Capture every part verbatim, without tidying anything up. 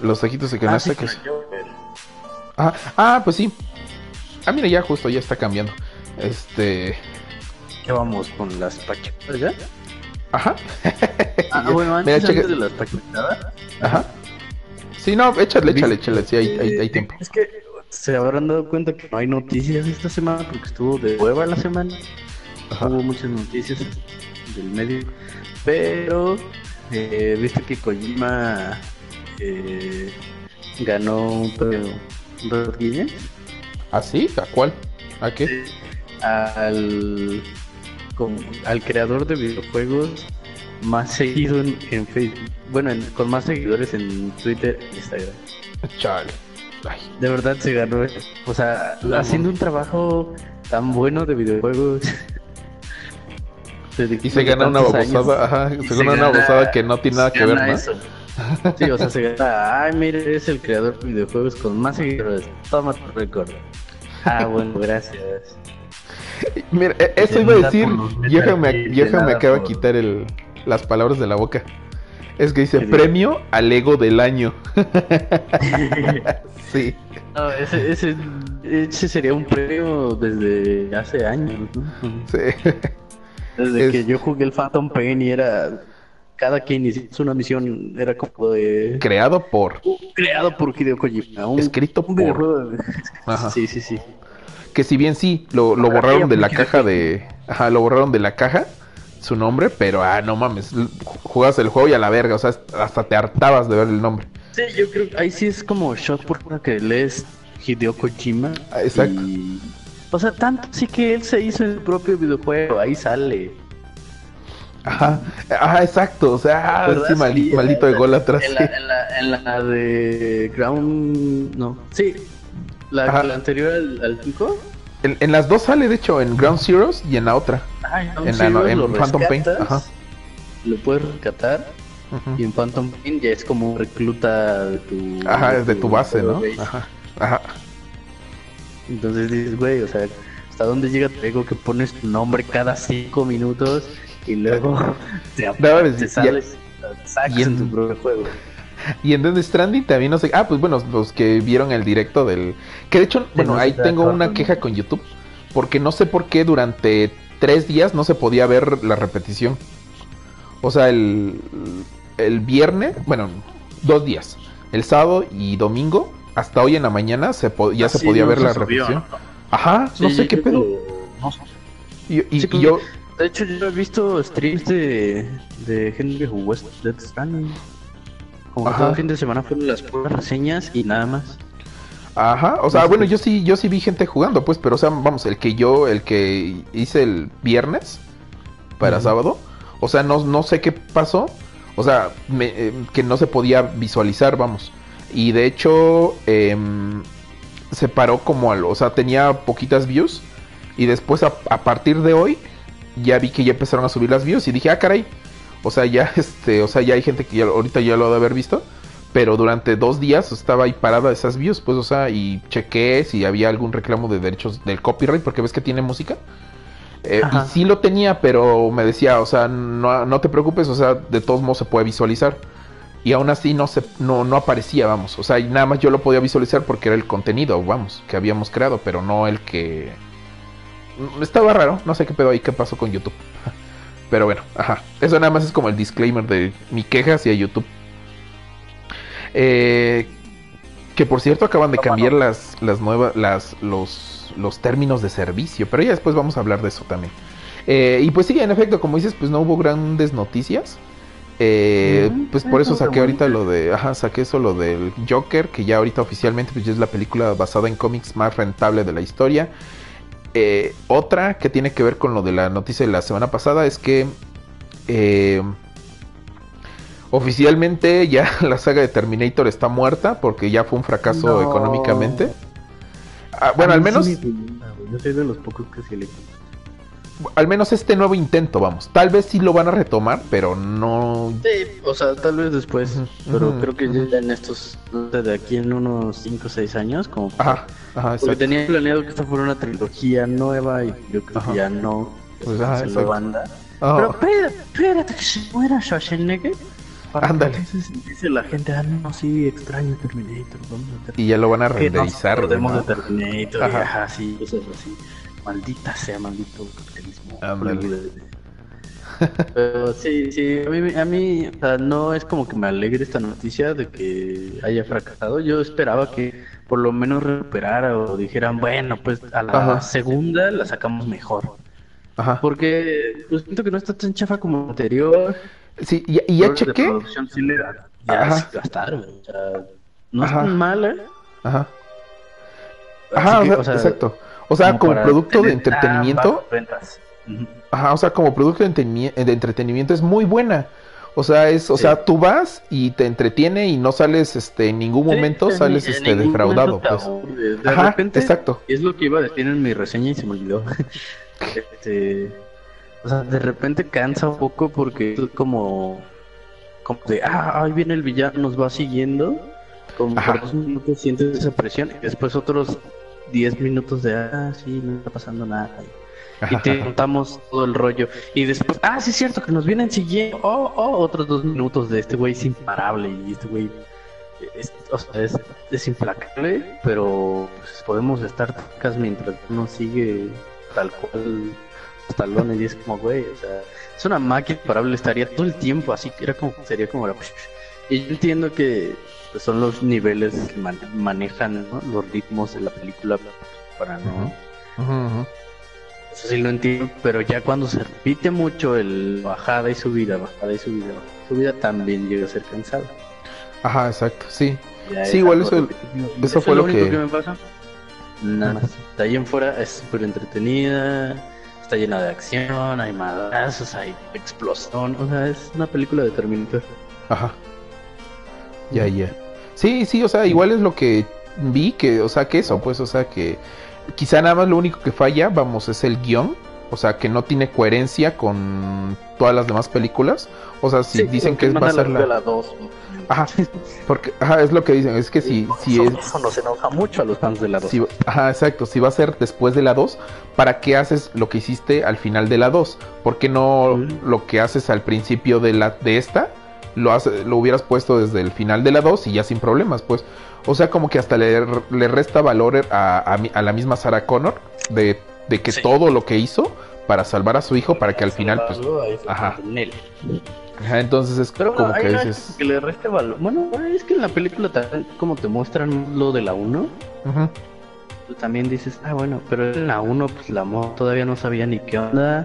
Los taquitos de canasta ah, sí, que... Ah, ah, pues sí. Ah, mira, ya justo, ya está cambiando. Este... ¿Qué vamos con las paquetadas ya? Ajá. Ah, bueno, antes, mira, antes checa... de las paquetadas. Ajá. Sí, no, échale, échale, échale, sí, hay, eh, hay, hay tiempo. Es que se habrán dado cuenta que no hay noticias esta semana porque estuvo de hueva la semana. Ajá. Hubo muchas noticias del medio. Pero, eh, viste que Kojima... Eh, ganó un premio Red Guinness. ¿Ah, sí? ¿A cuál? ¿A qué? Eh, al, con, al creador de videojuegos más seguido en, en Facebook. Bueno, en, con más seguidores en Twitter e Instagram. Chale. Ay. De verdad se ganó. O sea, la haciendo man. un trabajo tan bueno de videojuegos. Y se gana una babosada. Ajá, se, se gana una babosada que no tiene nada que ver, ¿no? Eso. Sí, o sea, se gana. Ay, mire, es el creador de videojuegos con más seguidores. Toma tu récord. Ah, bueno, gracias. Mira, eso iba a decir. Yoja me, me acaba de quitar el, las palabras de la boca. Es que dice premio al ego del año. Sí. No, ese, ese, ese sería un premio desde hace años, ¿no? Sí. Desde es... que yo jugué el Phantom Pain y era... Cada que inicias una misión era como de... Creado por... Creado por Hideo Kojima. Un, Escrito un por... Ajá. Sí, sí, sí. Que si bien sí, lo, lo borraron de la caja de... Ajá, lo borraron de la caja, su nombre, pero ah, no mames. Jugabas el juego y a la verga, o sea, hasta te hartabas de ver el nombre. Sí, yo creo que ahí sí es como shot por una que lees Hideo Kojima. Ah, exacto. Y... O sea, tanto sí que él se hizo el propio videojuego, ahí sale. Ajá, ajá, exacto, o sea, ah, sí, mal, sí, maldito de gol atrás. En la, en la, en la de Ground, no, sí, la, la anterior al cinco. En, en las dos sale, de hecho, en Ground Zeroes y en la otra. Ah, en, en, Zeroes, la, en lo Phantom Pain, ajá. Lo puedes rescatar, uh-huh. Y en Phantom Pain ya es como recluta de tu... Ajá, es de tu base, tu, ¿no? Base. Ajá, ajá. Entonces dices, güey, o sea, ¿hasta dónde llega tu ego que pones tu nombre cada cinco minutos y luego te, ap- no, ves, te sales y, y en tu propio juego? Y en Death Stranding también, no sé, ah, pues bueno, los que vieron el directo del... Que de hecho, bueno, ahí tengo una queja con YouTube, porque no sé por qué durante tres días no se podía ver la repetición. O sea, el, el viernes, bueno, dos días, el sábado y domingo... Hasta hoy en la mañana se po- ya ah, se sí, podía no ver se la subió, repetición. ¿No? Ajá, sí, no sé qué pedo. No sé. Y, y, sí, y yo... De hecho, yo he visto streams de, de gente que jugó Death Stranding. Como que todo el fin de semana fueron las puras reseñas y nada más. Ajá, o sea, bueno, yo sí yo sí vi gente jugando, pues, pero o sea, vamos, el que yo, el que hice el viernes para uh-huh. sábado, o sea, no, no sé qué pasó, o sea, me, eh, que no se podía visualizar, vamos. Y de hecho, eh, se paró como algo, o sea, tenía poquitas views. Y después, a, a partir de hoy, ya vi que ya empezaron a subir las views. Y dije, ah, caray. O sea, ya este, o sea, ya hay gente que ya, ahorita ya lo ha de haber visto. Pero durante dos días estaba ahí parada esas views, pues, o sea, y chequé si había algún reclamo de derechos del copyright, porque ves que tiene música. Eh, y sí lo tenía, pero me decía, o sea, no, no te preocupes, o sea, de todos modos se puede visualizar. Y aún así no se no, no aparecía, vamos. O sea, nada más yo lo podía visualizar porque era el contenido, vamos, que habíamos creado, pero no el que... Estaba raro, no sé qué pedo ahí, qué pasó con YouTube. Pero bueno, ajá. Eso nada más es como el disclaimer de mi queja hacia YouTube. Eh, que por cierto acaban de cambiar las, las nuevas, las, los, los términos de servicio, pero ya después vamos a hablar de eso también. Eh, y pues sí, en efecto, como dices, pues no hubo grandes noticias. Eh, pues por eso saqué ahorita lo de ajá, saqué eso lo del Joker, que ya ahorita oficialmente pues ya es la película basada en cómics más rentable de la historia. Eh, otra que tiene que ver con lo de la noticia de la semana pasada es que eh, oficialmente ya la saga de Terminator está muerta porque ya fue un fracaso no. económicamente. Ah, bueno, al menos sí me... Yo soy de los pocos que sí le... Al menos este nuevo intento, vamos. Tal vez sí lo van a retomar, pero no... Sí, o sea, tal vez después. Pero uh-huh. creo que ya en estos... De aquí en unos cinco o seis años, como... Ajá, ajá, exacto. Porque tenían planeado que esta fuera una trilogía nueva y yo creo que ya no. Pues, ajá, exacto. Banda. Oh. Pero espérate, espérate que se muera Schwarzenegger. Para ándale. Entonces dice la gente, ah, no, sí, extraño Terminator, vamos a Terminator. Y ya lo van a renderizar. No, podemos de Terminator, ajá. Y, ajá, sí, cosas así. Maldita sea, maldito capitalismo. Pero sí, sí, a mí, a mí o sea, no es como que me alegre esta noticia de que haya fracasado. Yo esperaba que por lo menos recuperara o dijeran, bueno, pues a la ajá. segunda la sacamos mejor. Ajá. Porque pues siento que no está tan chafa como anterior. Sí, y, y ya chequé. Producción sí le da, ya ajá. se gastaron. O sea, no ajá. es tan mala. ¿Eh? Ajá. Ajá, que, o sea, o sea, exacto. O sea, como, como producto de entretenimiento. Uh-huh. Ajá, o sea, como producto de, enteni- de entretenimiento es muy buena. O sea, es, o sí. sea, tú vas y te entretiene y no sales, este, en ningún momento sí, sales, en este, defraudado. Pues. De ajá, repente, exacto. Es lo que iba a decir en mi reseña y se me olvidó. Este, o sea, de repente cansa un poco porque es como, como de, ah, ahí viene el villano, nos va siguiendo. Como por dos minutos sientes esa presión y después otros diez minutos de, ah, sí, no está pasando nada. Y te contamos todo el rollo. Y después, ah, sí es cierto, que nos vienen siguiendo. Oh, oh, otros dos minutos de este güey es imparable. Y este güey es, o sea, es, es implacable. Pero pues, podemos estar tacas mientras uno sigue tal cual los talones. Y es como, güey, o sea, es una máquina imparable. Estaría todo el tiempo así. Era como, sería como la... Y yo entiendo que pues, son los niveles que man- manejan, ¿no? Los ritmos de la película para no... Uh-huh, uh-huh. Eso sí lo entiendo, pero ya cuando se repite mucho el bajada y subida, bajada y subida, bajada y subida, también llega a ser cansado. Ajá, exacto, sí. Ya sí, es igual eso, eso, eso fue lo único que... que me pasa. Nada más. De ahí en fuera es súper entretenida, está llena de acción, hay madrazos, hay explosión, o sea, es una película de Terminator. Ajá. Ya, ya. Sí, sí, o sea, igual es lo que vi, que, o sea, que eso, pues, o sea, que... Quizá nada más lo único que falla, vamos, es el guión. O sea, que no tiene coherencia con todas las demás películas. O sea, si sí, dicen que es va a ser la... la dos. Ajá, porque ajá, es lo que dicen, es que si, si eso, es... eso nos enoja mucho a los fans de la dos. Si... Ajá, exacto, si va a ser después de la dos, ¿para qué haces lo que hiciste al final de la dos? ¿Por qué no mm. lo que haces al principio de la de esta? Lo, hace, lo hubieras puesto desde el final de la dos y ya sin problemas, pues. O sea, como que hasta le, le resta valor a, a, a la misma Sarah Connor de, de que sí. todo lo que hizo para salvar a su hijo, para que al final, pues... Ajá. Ajá, entonces es pero como no, que dices... Que le resta valor. Bueno, es que en la película también, como te muestran lo de la uno, uh-huh. tú también dices, ah, bueno, pero en la uno, pues la mo todavía no sabía ni qué onda...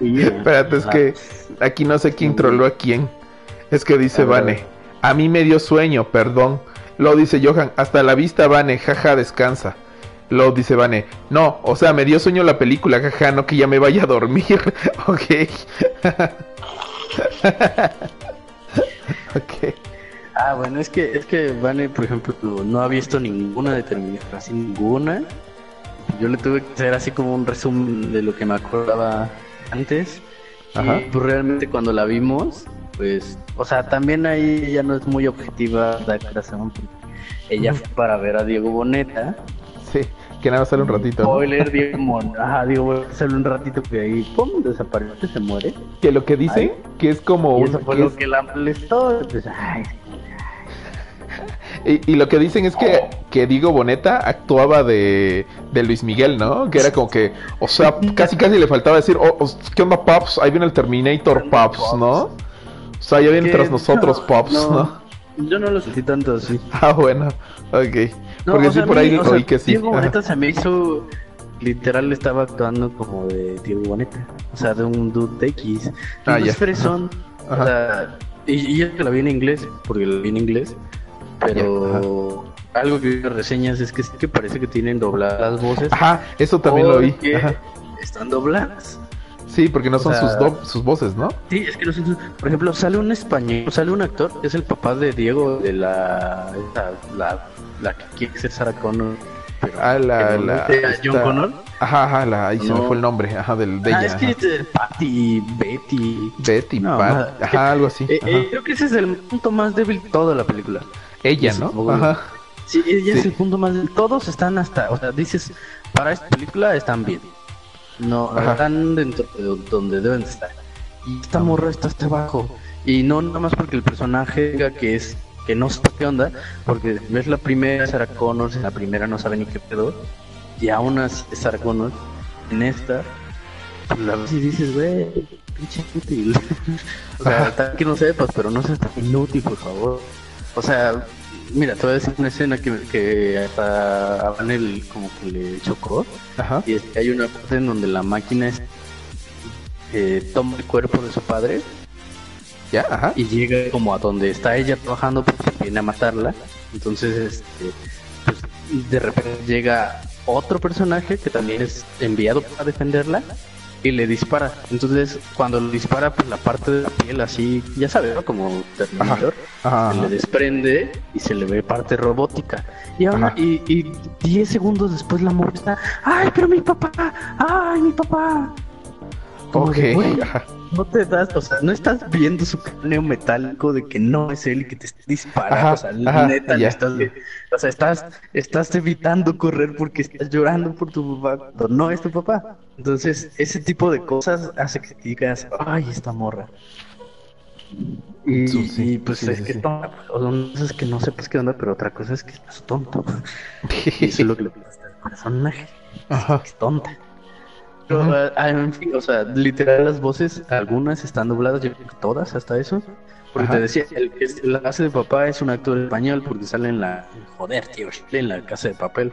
Y... Espérate, es que aquí no sé quién troló a quién. Es que dice Vane, a mí me dio sueño, perdón. Lo dice Johan, hasta la vista Vane, jaja, descansa. Lo dice Vane, no, o sea, me dio sueño la película, jaja, no que ya me vaya a dormir. Ok. Ok. Ah, bueno, es que, es que Vane, por ejemplo, no ha visto ninguna determinación, así ninguna. Yo le tuve que hacer así como un resumen de lo que me acordaba antes. Ajá. Y pues realmente cuando la vimos, pues, o sea, también ahí ella no es muy objetiva la declaración. Ella fue para ver a Diego Boneta. Sí, que nada sale un ratito. Spoiler, ¿no? Diego Boneta. Ajá, Diego Boneta sale un ratito que ahí, pum, desaparece, se muere. Que lo que dice, ay, que es como... Y eso fue que lo es... que la molestó, pues, ay... Y, y lo que dicen es que, que Diego Boneta actuaba de, de Luis Miguel, ¿no? Que era como que, o sea, casi casi le faltaba decir, oh, oh, ¿qué onda, Pops? Ahí viene el Terminator, Pops, ¿no? O sea, ya viene tras nosotros, Pops, ¿no? ¿no? Yo no lo sentí tanto así. Ah, bueno, ok. No, porque sí, sea, por ahí oí que sí. Diego Boneta se me hizo, literal, estaba actuando como de Diego Boneta. O sea, de un dude X. Ah, ya. Fresón, o sea, y, y es que la vi en inglés, porque la vi en inglés. Pero ajá. algo que vi en reseñas es que sí que parece que tienen dobladas las voces. Ajá, eso también lo vi. Ajá. Están dobladas. Sí, porque no son o sea, sus do- sus voces, ¿no? Sí, es que no son sus... Por ejemplo, sale un español, sale un actor, es el papá de Diego, de la... La, la, la que quiere ser Sarah Connor. Pero, ah, la... la esta... John Connor. Ajá, ajá, la, ahí no. se me fue el nombre, ajá, del, de ah, ella. Ah, es que es Patty, Betty... Betty, no, Pat, no, ajá, algo así. Eh, ajá. Eh, creo que ese es el punto más débil de toda la película. Ella, ¿no? Ajá. Sí, ella sí. es el punto más... Todos están hasta... O sea, dices, para esta película están bien. No, ajá. están dentro de donde deben estar. esta morra está hasta abajo. Y no nada más porque el personaje diga que es, que no sabe qué onda, porque ves la primera Sarah Connor, en la primera no sabe ni qué pedo, y aún así Sarah Connor, en esta, pues la ves y dices, güey, pinche inútil. O sea, tal que no sepas, pero no seas tan inútil, por favor. O sea, mira, te voy a decir una escena que, que hasta a Vanel como que le chocó. Ajá. Y es que hay una parte en donde la máquina es, eh, toma el cuerpo de su padre. Ya, ajá. Y llega como a donde está ella trabajando, porque viene a matarla. Entonces, este, pues, de repente llega otro personaje que también es enviado para defenderla y le dispara. Entonces, cuando le dispara, pues la parte de la piel así, ya sabes, ¿no? Como Terminator, ajá, ajá, se le desprende y se le ve parte robótica. Y ahora, y, y diez segundos después la morra está, ¡ay, pero mi papá! ¡Ay, mi papá! Como ok, de, wey, no te das, o sea, no estás viendo su cráneo metálico de que no es él y que te está disparando, o sea, ajá, neta, yeah, estás, o sea, estás, estás evitando correr porque estás llorando por tu papá, pero no es tu papá. Entonces, ese tipo de cosas hace que te digas, ay, esta morra. Y, sí, sí, y pues sí, es sí, que sí. Tonta, o sea, una cosa es que no sepas qué onda, pero otra cosa es que estás tonto. Eso es lo que le pasa al personaje, ajá, es tonta. Pero, uh-huh, en fin, o sea, literal las voces, algunas están dobladas, yo creo que todas, hasta eso. Porque ajá, te decía, el que la hace de papá es un actor español porque sale en la, joder, tío, en La Casa de Papel,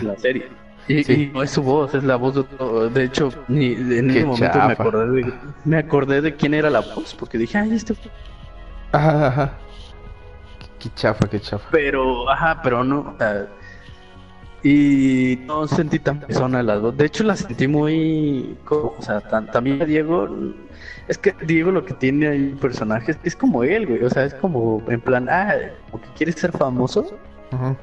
en la serie. Y, sí, y no es su voz, es la voz de otro. De hecho, ni, en ese momento me acordé, de, me acordé de quién era la voz, porque dije, ay, este... Ajá, ajá. Qué, qué chafa, qué chafa. Pero, ajá, pero no... O sea, y no sentí tan persona las dos. De hecho la sentí muy, o sea, tan, también a Diego. Es que Diego lo que tiene ahí personajes es como él, güey. O sea, es como en plan, ah, como que quieres ser famoso, uh-huh,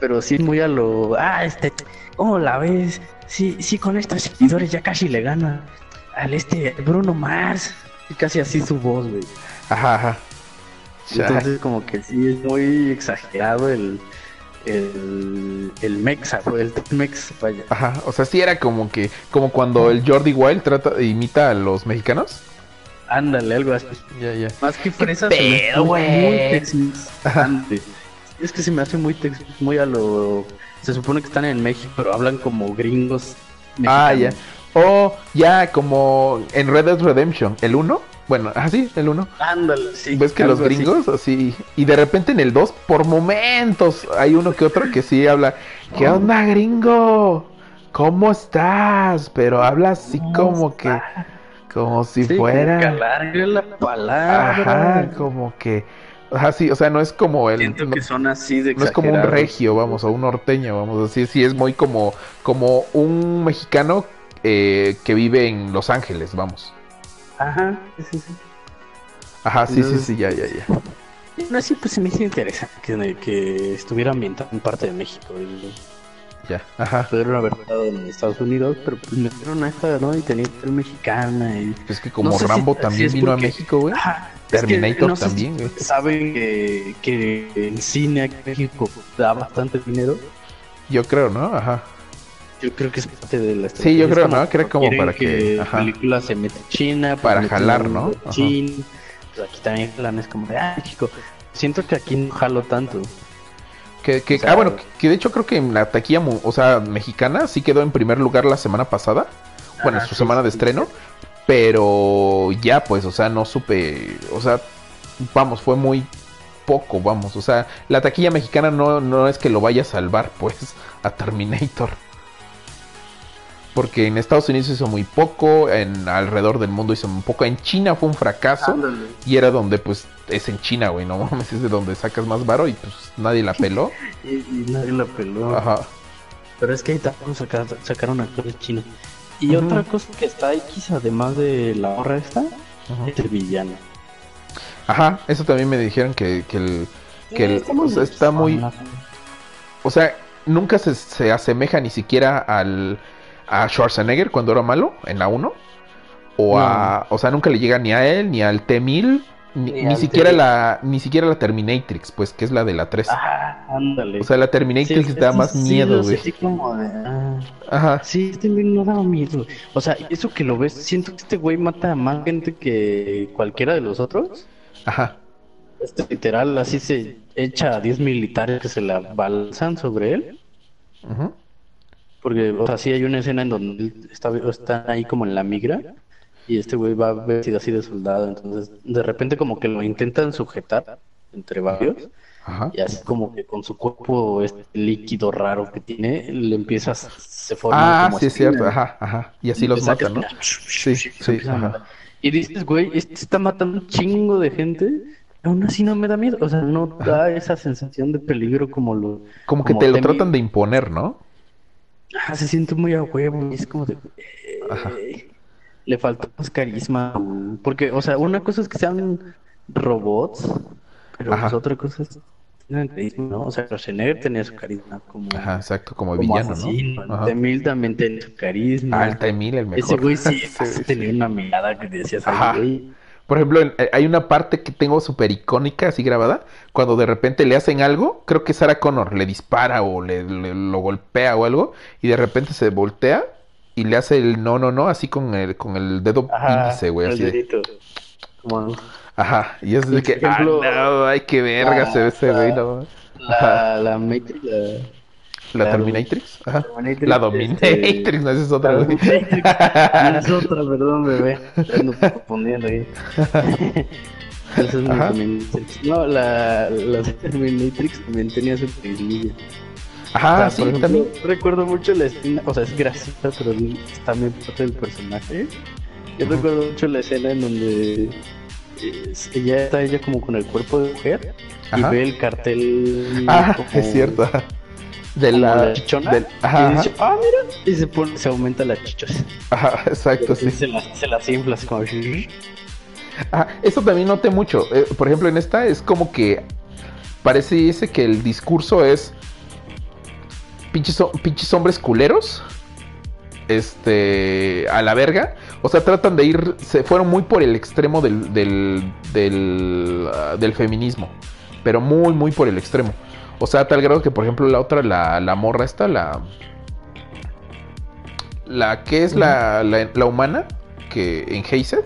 pero sí muy a lo, ah, este, ¿cómo la ves? Sí, sí, con estos seguidores ya casi le gana al este Bruno Mars. Y casi así su voz, güey. Ajá, ajá. Entonces como que sí es muy exagerado el El, el Mexa, fue el Mex, vaya. Ajá, o sea, sí era como que, como cuando el Jordi Wild trata, imita a los mexicanos. Ándale, algo así. Ya, ya. Más que fresas, pero güey, es que se me hace muy tex, muy a lo, se supone que están en México, pero hablan como gringos mexicanos. Ah, ya. O ya como en Red Dead Redemption, el uno. Bueno, así, el uno. Ándale, sí. ¿Ves que los gringos así? Y de repente en el dos, por momentos, hay uno que otro que sí habla, ¿qué onda, gringo? ¿Cómo estás? Pero habla así como que, como si sí, fuera... Sí, calarle la palabra. Ajá, como que... Ajá, sí, o sea, no es como el... Siento que son así de exagerado. No es como un regio, vamos, o un norteño, vamos, así. Sí, es muy como, como un mexicano eh, que vive en Los Ángeles, vamos. Ajá, sí, sí. Ajá, sí, entonces, sí, sí, ya, ya, ya. No, sí, pues se me hizo interesante que, que estuviera ambientado en parte de México. Y, ya, ajá. Pudieron haber estado en Estados Unidos, pero pues metieron a esta, ¿no? Y tenía que ser mexicana. Y... Es que como no sé Rambo si, también si vino porque... a México, güey. Ajá. Terminator es que, no también, güey. Si saben que, que el cine aquí en México da bastante dinero. Yo creo, ¿no? Ajá. Yo creo que es parte de la estrategia. Sí, yo creo, ¿no? Que era como para que... Ajá. Película se mete China. Para jalar, ¿no? China. Pues aquí también jalan, es como de... Ah, chico, siento que aquí no jalo tanto. Que, que, o sea, ah, bueno, que de hecho creo que en la taquilla, o sea, mexicana, sí quedó en primer lugar la semana pasada. Bueno, ajá, su sí, semana de sí, estreno. Sí. Pero ya, pues, o sea, no supe... O sea, vamos, fue muy... poco, vamos. O sea, la taquilla mexicana no, no es que lo vaya a salvar, pues, a Terminator. Porque en Estados Unidos hizo muy poco, en alrededor del mundo hizo muy poco, en China fue un fracaso. Ándale. Y era donde pues es en China, güey, no mames, es de donde sacas más varo y pues nadie la peló. y, y nadie la peló. Ajá. Pero es que ahí tampoco sacaron, sacaron actores chinos. Y uh-huh, otra cosa que está ahí quizá, además de la horra esta, uh-huh, es el villano. Ajá, eso también me dijeron que, que el... Que sí, el o sea, está muy... O sea, nunca se, se asemeja ni siquiera al... a Schwarzenegger cuando era malo en la uno o a, no, o sea, nunca le llega ni a él ni al T mil Ni, ni siquiera la ni siquiera la Terminatrix, pues, que es la de la tres. Ajá, ándale. O sea, la Terminatrix sí, te da más sí, miedo, güey. Sí, como de... Ah, ajá. Sí, también no daba miedo. O sea, eso que lo ves, siento que este güey mata a más gente que cualquiera de los otros. Ajá. Este literal, así se echa a diez militares que se la balzan sobre él. Ajá. Porque, o sea, sí hay una escena en donde está, están ahí como en la migra. Y este güey va vestido así de soldado, entonces de repente como que lo intentan sujetar entre varios. Ajá. Y así como que con su cuerpo, este líquido raro que tiene, le empiezas, se forma ah, como... Ah, sí, es cierto, ajá, ajá. Y así y los matan, ¿no? Una... Sí, sí, sí, ajá. Y dices, güey, este está matando un chingo de gente, aún así no me da miedo, o sea, no da esa sensación de peligro como lo... Como, como que te lo tratan de imponer, ¿no? Ajá, se siente muy a huevo, y es como de... Ajá. Le faltó más carisma, porque, o sea, una cosa es que sean robots, pero pues otra cosa es que tengan carisma, ¿no? O sea, Schwarzenegger tenía su carisma como... Ajá, exacto, como, como villano, asesino, ¿no? T-Mil también tenía su carisma. Ah, el T-Mil, el mejor. Ese güey sí, sí tenía sí. una mirada que decías, güey. Por ejemplo, hay una parte que tengo súper icónica, así grabada, cuando de repente le hacen algo, creo que Sarah Connor le dispara o le, le lo golpea o algo, y de repente se voltea, y le hace el no, no, no, así con el con el dedo ajá, índice, güey, así de... Bueno. Ajá, y es de que, ejemplo, ah, no, ay, qué verga la, se ve ese güey, no. La, la, Matrix, la, la, la Terminatrix, ajá. Terminatrix, la Dominatrix, este... no, esa es otra, güey. No, es otra, perdón, bebé, no estoy poniendo ahí. Esa es ajá. mi Terminatrix. No, la, la Terminatrix también tenía su perillo. Ajá, o sea, sí, ejemplo, también recuerdo mucho la escena, o sea, es graciosa, pero también parte del personaje. Yo uh-huh. recuerdo mucho la escena en donde ella está ella como con el cuerpo de mujer ajá. y ve el cartel. Ah, como, es cierto. De la, la chichona. Del, ajá, y dice, ah, mira, y se pone, se aumenta las chichas. Ajá, exacto, sí. Se las, se las inflas como. Ajá, eso también noté mucho. Eh, por ejemplo, en esta es como que parece dice que el discurso es Pinches, pinches hombres culeros, este, a la verga, o sea, tratan de ir, se fueron muy por el extremo del, del, del, uh, del feminismo, pero muy, muy por el extremo, o sea, a tal grado que, por ejemplo, la otra, la, la morra esta, la, la que es uh-huh. la, la, la humana, que en Hazed,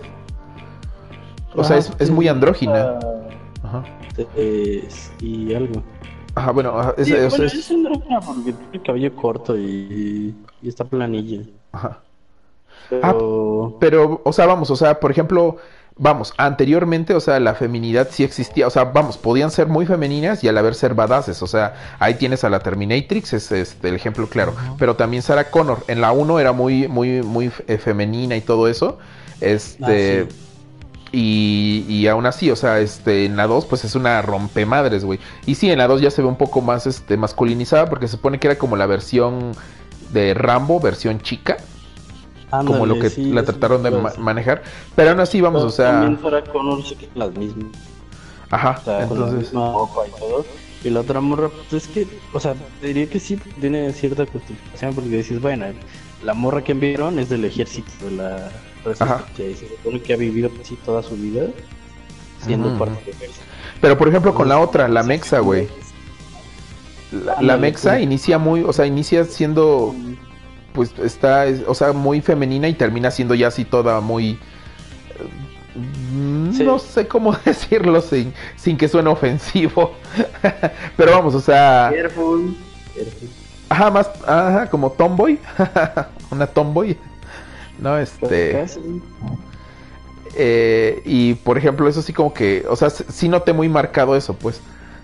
o ah, sea, es, sí, es muy andrógina, uh, ajá. Es, y algo... Ajá, bueno, ajá, es, sí, bueno, es, es andrógina porque tiene el cabello corto y, y está planilla. Ajá. Pero... Ah, pero, o sea, vamos, o sea, por ejemplo, vamos, anteriormente, o sea, la feminidad sí existía, o sea, vamos, podían ser muy femeninas y al haber ser badasses, o sea, ahí tienes a la Terminatrix, es este el ejemplo claro, uh-huh. pero también Sarah Connor, en la uno era muy, muy, muy eh, femenina y todo eso, este... Ah, sí. Y, y aún así, o sea, este, en la dos, pues es una rompemadres, güey. Y sí, en la dos ya se ve un poco más este, masculinizada, porque se supone que era como la versión de Rambo, versión chica. Ándale, como lo que sí, la trataron de ma- manejar. Pero aún así, vamos, pero o sea... También Sarah Connor se queda las mismas. Ajá, o sea, entonces... Con la misma ropa y todo. Y la otra morra, pues es que, o sea, diría que sí tiene cierta justificación, porque dices, bueno, la morra que enviaron es del ejército, de la... Ajá. Que se supone que ha vivido así toda su vida siendo mm. parte de Mexa. Pero por ejemplo con la otra, la Mexa, güey. La, la Mexa inicia muy, o sea, inicia siendo pues está, o sea, muy femenina y termina siendo ya así toda muy sí. no sé cómo decirlo sin sin que suene ofensivo. Pero vamos, o sea, careful. Careful. Ajá, más ajá, como tomboy. Una tomboy. No, este. Eh, y por ejemplo, eso sí, como que. O sea, sí noté muy marcado eso, pues.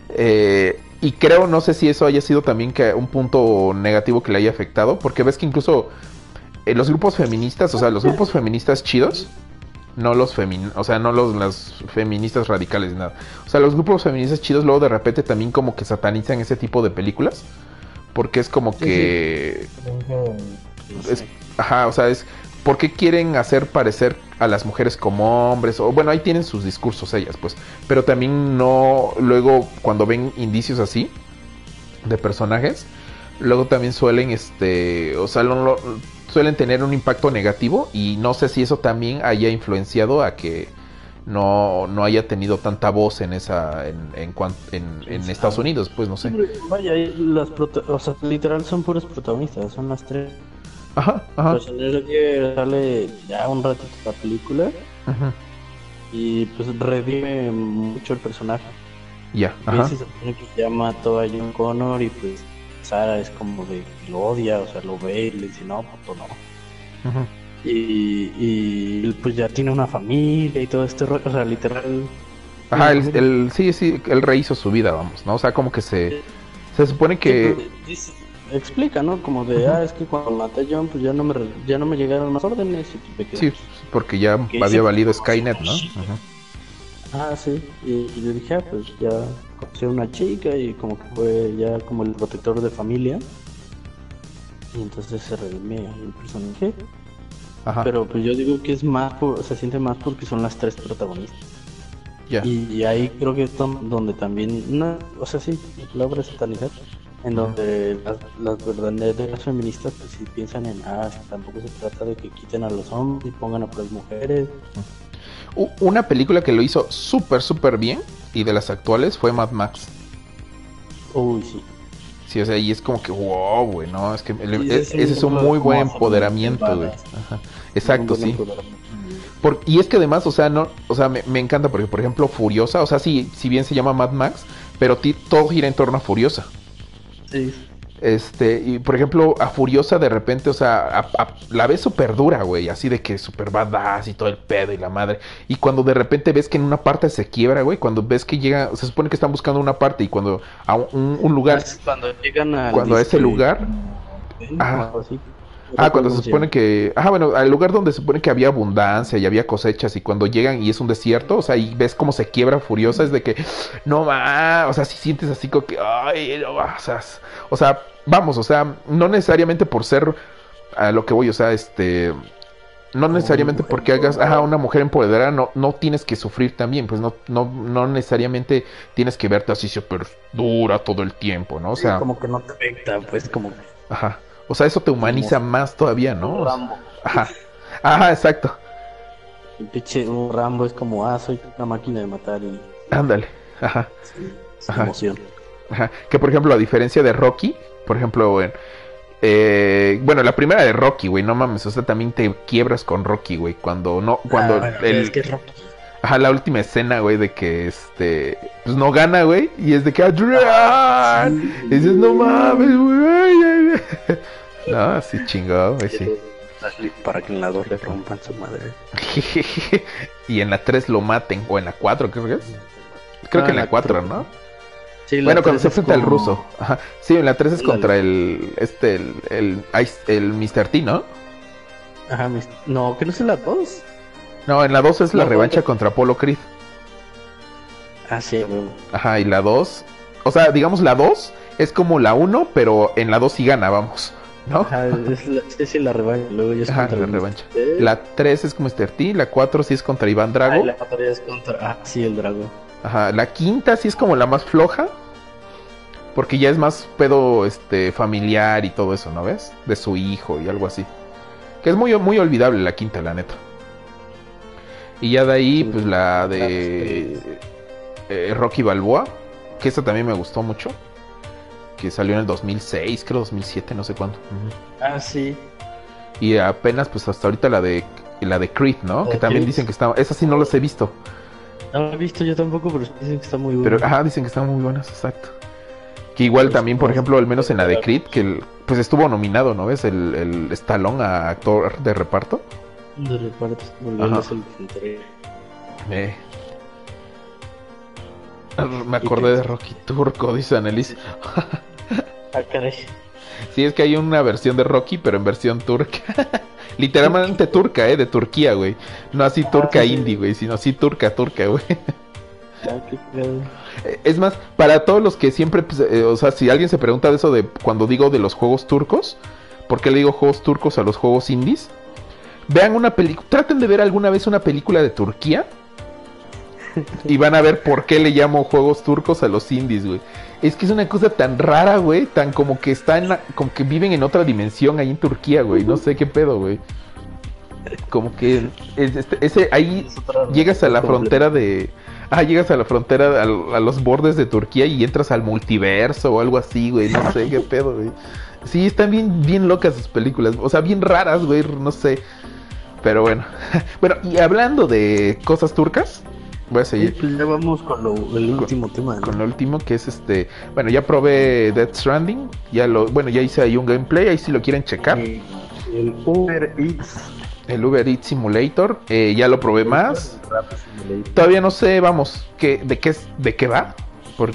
Eh, y creo, no sé si eso haya sido también que un punto negativo que le haya afectado. Porque ves que incluso eh, los grupos feministas, o sea, los grupos feministas chidos, no los femi- o sea, no los las feministas radicales ni nada. O sea, los grupos feministas chidos luego de repente también como que satanizan ese tipo de películas. Porque es como que. Sí, sí. Es, ajá, o sea, es. ¿Por qué quieren hacer parecer a las mujeres como hombres? O bueno, ahí tienen sus discursos ellas, pues. Pero también no... Luego, cuando ven indicios así de personajes, luego también suelen, este... O sea, lo, lo, suelen tener un impacto negativo y no sé si eso también haya influenciado a que no, no haya tenido tanta voz en esa en, en, en, en Estados Unidos, pues no sé. Vaya, las prota- o sea, literal son puros protagonistas, son las tres. Ajá, ajá. Pues en el que sale ya un ratito la película, ajá, y pues redime mucho el personaje. Ya, yeah, ajá. Se tiene que llama todo a John Connor y pues Sara es como de lo odia, o sea, lo ve y le dice no, puto, no. Ajá. Y, y pues ya tiene una familia y todo este rollo, o sea, literal... Ajá, el, el, sí, sí, él rehizo su vida, vamos, ¿no? O sea, como que se... Se supone que... Dice, explica, ¿no? Como de, ah, es que cuando maté a John, pues ya no me ya no me llegaron más órdenes y pues me quedé. Sí, porque ya había valido Skynet, ¿no? Ajá. Ah, sí, y, y le dije, ah, pues ya conocí a una chica y como que fue ya como el protector de familia. Y entonces se redimió el personaje. Ajá. Pero pues yo digo que es más por, se siente más porque son las tres protagonistas. Yeah. Y, y ahí creo que es donde también, no, o sea, sí, la obra es satanizar, en donde las, las verdaderas feministas pues sí piensan en, ah, tampoco se trata de que quiten a los hombres y pongan a las mujeres. Una película que lo hizo súper, súper bien y de las actuales fue Mad Max. Uy, sí. Sí, o sea, y es como que, wow, güey, no, es que el, es, ese es un muy buen empoderamiento, güey. Ajá. Exacto, sí. Por, y es que además, o sea, no, o sea, me, me encanta porque, por ejemplo, Furiosa, o sea, sí, si bien se llama Mad Max, pero t- todo gira en torno a Furiosa. Sí. Este, y por ejemplo, a Furiosa de repente, o sea, a, a, la ves súper dura, güey, así de que súper badass y todo el pedo y la madre. Y cuando de repente ves que en una parte se quiebra, güey, cuando ves que llega, se supone que están buscando una parte y cuando a un, un lugar... Cuando llegan a... Cuando a ese lugar... Ah, ah, cuando se supone que... Ah, bueno, al lugar donde se supone que había abundancia y había cosechas y cuando llegan y es un desierto, o sea, y ves cómo se quiebra Furiosa, es de que... No, ma, o sea, si sientes así como que... Ay, no, o sea... O sea, vamos, o sea, no necesariamente por ser a lo que voy, o sea, este... No necesariamente porque hagas, ajá, una mujer empoderada, no, no tienes que sufrir también, pues no, no, no necesariamente tienes que verte así súper dura todo el tiempo, ¿no? O sea... Como que no te afecta, pues, como... Ajá, o sea, eso te humaniza como... más todavía, ¿no? Un Rambo. Ajá, ajá, exacto. El pinche un Rambo es como, ah, soy una máquina de matar y... Ándale, ajá. Sí, es ajá. Emoción. Ajá, que por ejemplo, a diferencia de Rocky... Por ejemplo, bueno, eh, bueno, la primera de Rocky, güey, no mames, o sea, también te quiebras con Rocky, güey, cuando no, cuando ah, el, es que Rocky. Ajá, la última escena, güey, de que este, pues no gana, güey, y es de que Adrián, y dices, no mames, güey, no, sí chingado, güey, sí. Para que en la dos le rompan su madre. Y en la tres lo maten, o en la cuatro, creo que es. Creo ah, que en la cuatro, ¿no? Sí, bueno, cuando se enfrenta al como... ruso. Ajá. Sí, en la tres es la contra la... el este el el, el, el míster T, ¿no? Ajá, mis... no, que no es en la dos. No, en la dos es la, la revancha dos... contra Apollo Creed. Ah, sí, bueno. Ajá, y la dos, o sea, digamos la dos es como la uno, pero en la dos sí gana, vamos, ¿no? Ajá, es la, es la revancha, luego ya es ajá, contra la revancha. míster T. La tres es con míster T, la cuatro sí es contra Iván Drago. Ah, la cuatro es contra ah, sí, el Drago. Ajá, la quinta sí es como la más floja, porque ya es más pedo este familiar y todo eso, ¿no ves? De su hijo y algo así. Que es muy, muy olvidable la quinta, la neta. Y ya de ahí, pues la de eh, Rocky Balboa, que esta también me gustó mucho, que salió en el dos mil seis, creo dos mil siete, no sé cuándo. Uh-huh. Ah, sí. Y apenas, pues hasta ahorita la de la de Creed, ¿no? Que también dicen que está... Esa sí no las he visto. No lo he visto yo tampoco, pero dicen que están muy buenas. Pero, ajá, dicen que están muy buenas, exacto. Que igual también, por ejemplo, al menos en la de Creed, que el, pues estuvo nominado, ¿no ves? El, el Stallone a actor de reparto. De reparto, volviéndose el contrario. Eh. Me acordé de Rocky Turco, dice Annelies. Ah, caray. Sí, es que hay una versión de Rocky, pero en versión turca. Literalmente turca, eh, de Turquía, güey. No así turca ah, indie, güey, sino así turca, turca, güey. Es más, para todos los que siempre, pues, eh, o sea, si alguien se pregunta de eso de cuando digo de los juegos turcos, ¿por qué le digo juegos turcos a los juegos indies? Vean una película, traten de ver alguna vez una película de Turquía y van a ver por qué le llamo juegos turcos a los indies, güey. Es que es una cosa tan rara, güey, tan como que están, como que viven en otra dimensión ahí en Turquía, güey. No sé qué pedo, güey. Como que es, este, ese ahí llegas a la frontera de... Ah, llegas a la frontera, a, a los bordes de Turquía y entras al multiverso o algo así, güey. No sé qué pedo, güey. Sí, están bien, bien locas sus películas. O sea, bien raras, güey, no sé. Pero bueno. Bueno, y hablando de cosas turcas, voy a seguir. Sí, ya vamos con lo, el último con, tema, ¿no? Con lo último, que es este... Bueno, ya probé Death Stranding. Ya lo, bueno, ya hice ahí un gameplay, ahí si lo quieren checar. Eh, el Uber Eats... El Uber Eats Simulator, eh, ya lo probé más. Todavía no sé, vamos, qué, de qué de qué va, Por,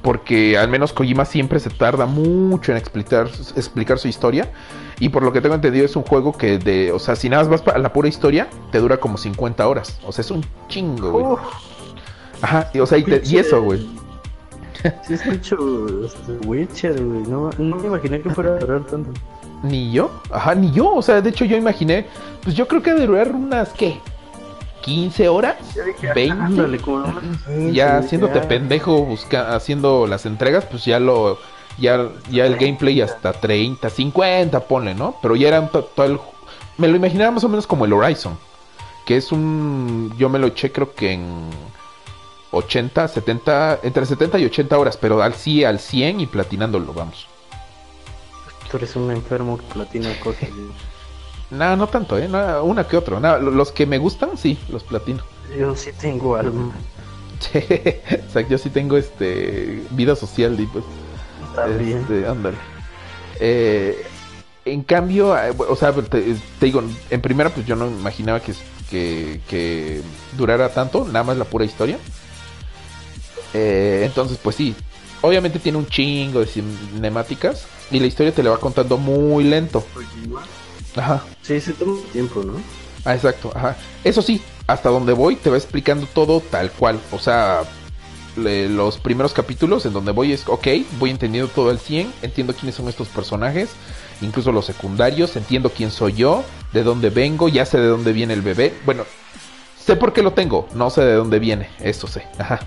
porque al menos Kojima siempre se tarda mucho en explicar, explicar su historia. Y por lo que tengo entendido es un juego que de, o sea, si nada más vas a la pura historia, te dura como cincuenta horas. O sea, es un chingo, güey. Oh. Ajá, y, o sea, y, te, y eso, güey. Sí, es mucho Witcher, güey. No, no me imaginé que fuera a durar tanto. Ni yo, ajá, ni yo, o sea, de hecho yo imaginé, pues yo creo que de durar unas, ¿qué? ¿quince horas? ¿veinte? Ya haciéndote pendejo, busca, haciendo las entregas, pues ya lo, ya, ya el gameplay hasta treinta, cincuenta, ponle, ¿no? Pero ya era todo to el, me lo imaginaba más o menos como el Horizon, que es un, yo me lo eché creo que en ochenta, setenta, entre setenta y ochenta horas, pero al sí, al cien y platinándolo, vamos. Tú eres un enfermo que platina cosas. No, no tanto, ¿eh? No, una que otro. No, los que me gustan, sí, los platino. Yo sí tengo alma. Sí, o sea, yo sí tengo este vida social, y pues. Está bien. Este, ándale. Eh, en cambio, o sea, te, te digo, en primera, pues yo no imaginaba que, que, que durara tanto, nada más la pura historia. Eh, entonces, pues sí. Obviamente tiene un chingo de cinemáticas y la historia te la va contando muy lento. Ajá. Sí, se toma tiempo, ¿no? Ah, exacto, ajá. Eso sí, hasta donde voy te va explicando todo tal cual. O sea, le, los primeros capítulos en donde voy es, ok, voy entendiendo todo al cien, entiendo quiénes son estos personajes, incluso los secundarios, entiendo quién soy yo, de dónde vengo, ya sé de dónde viene el bebé. Bueno, sé por qué lo tengo, no sé de dónde viene, eso sé, ajá.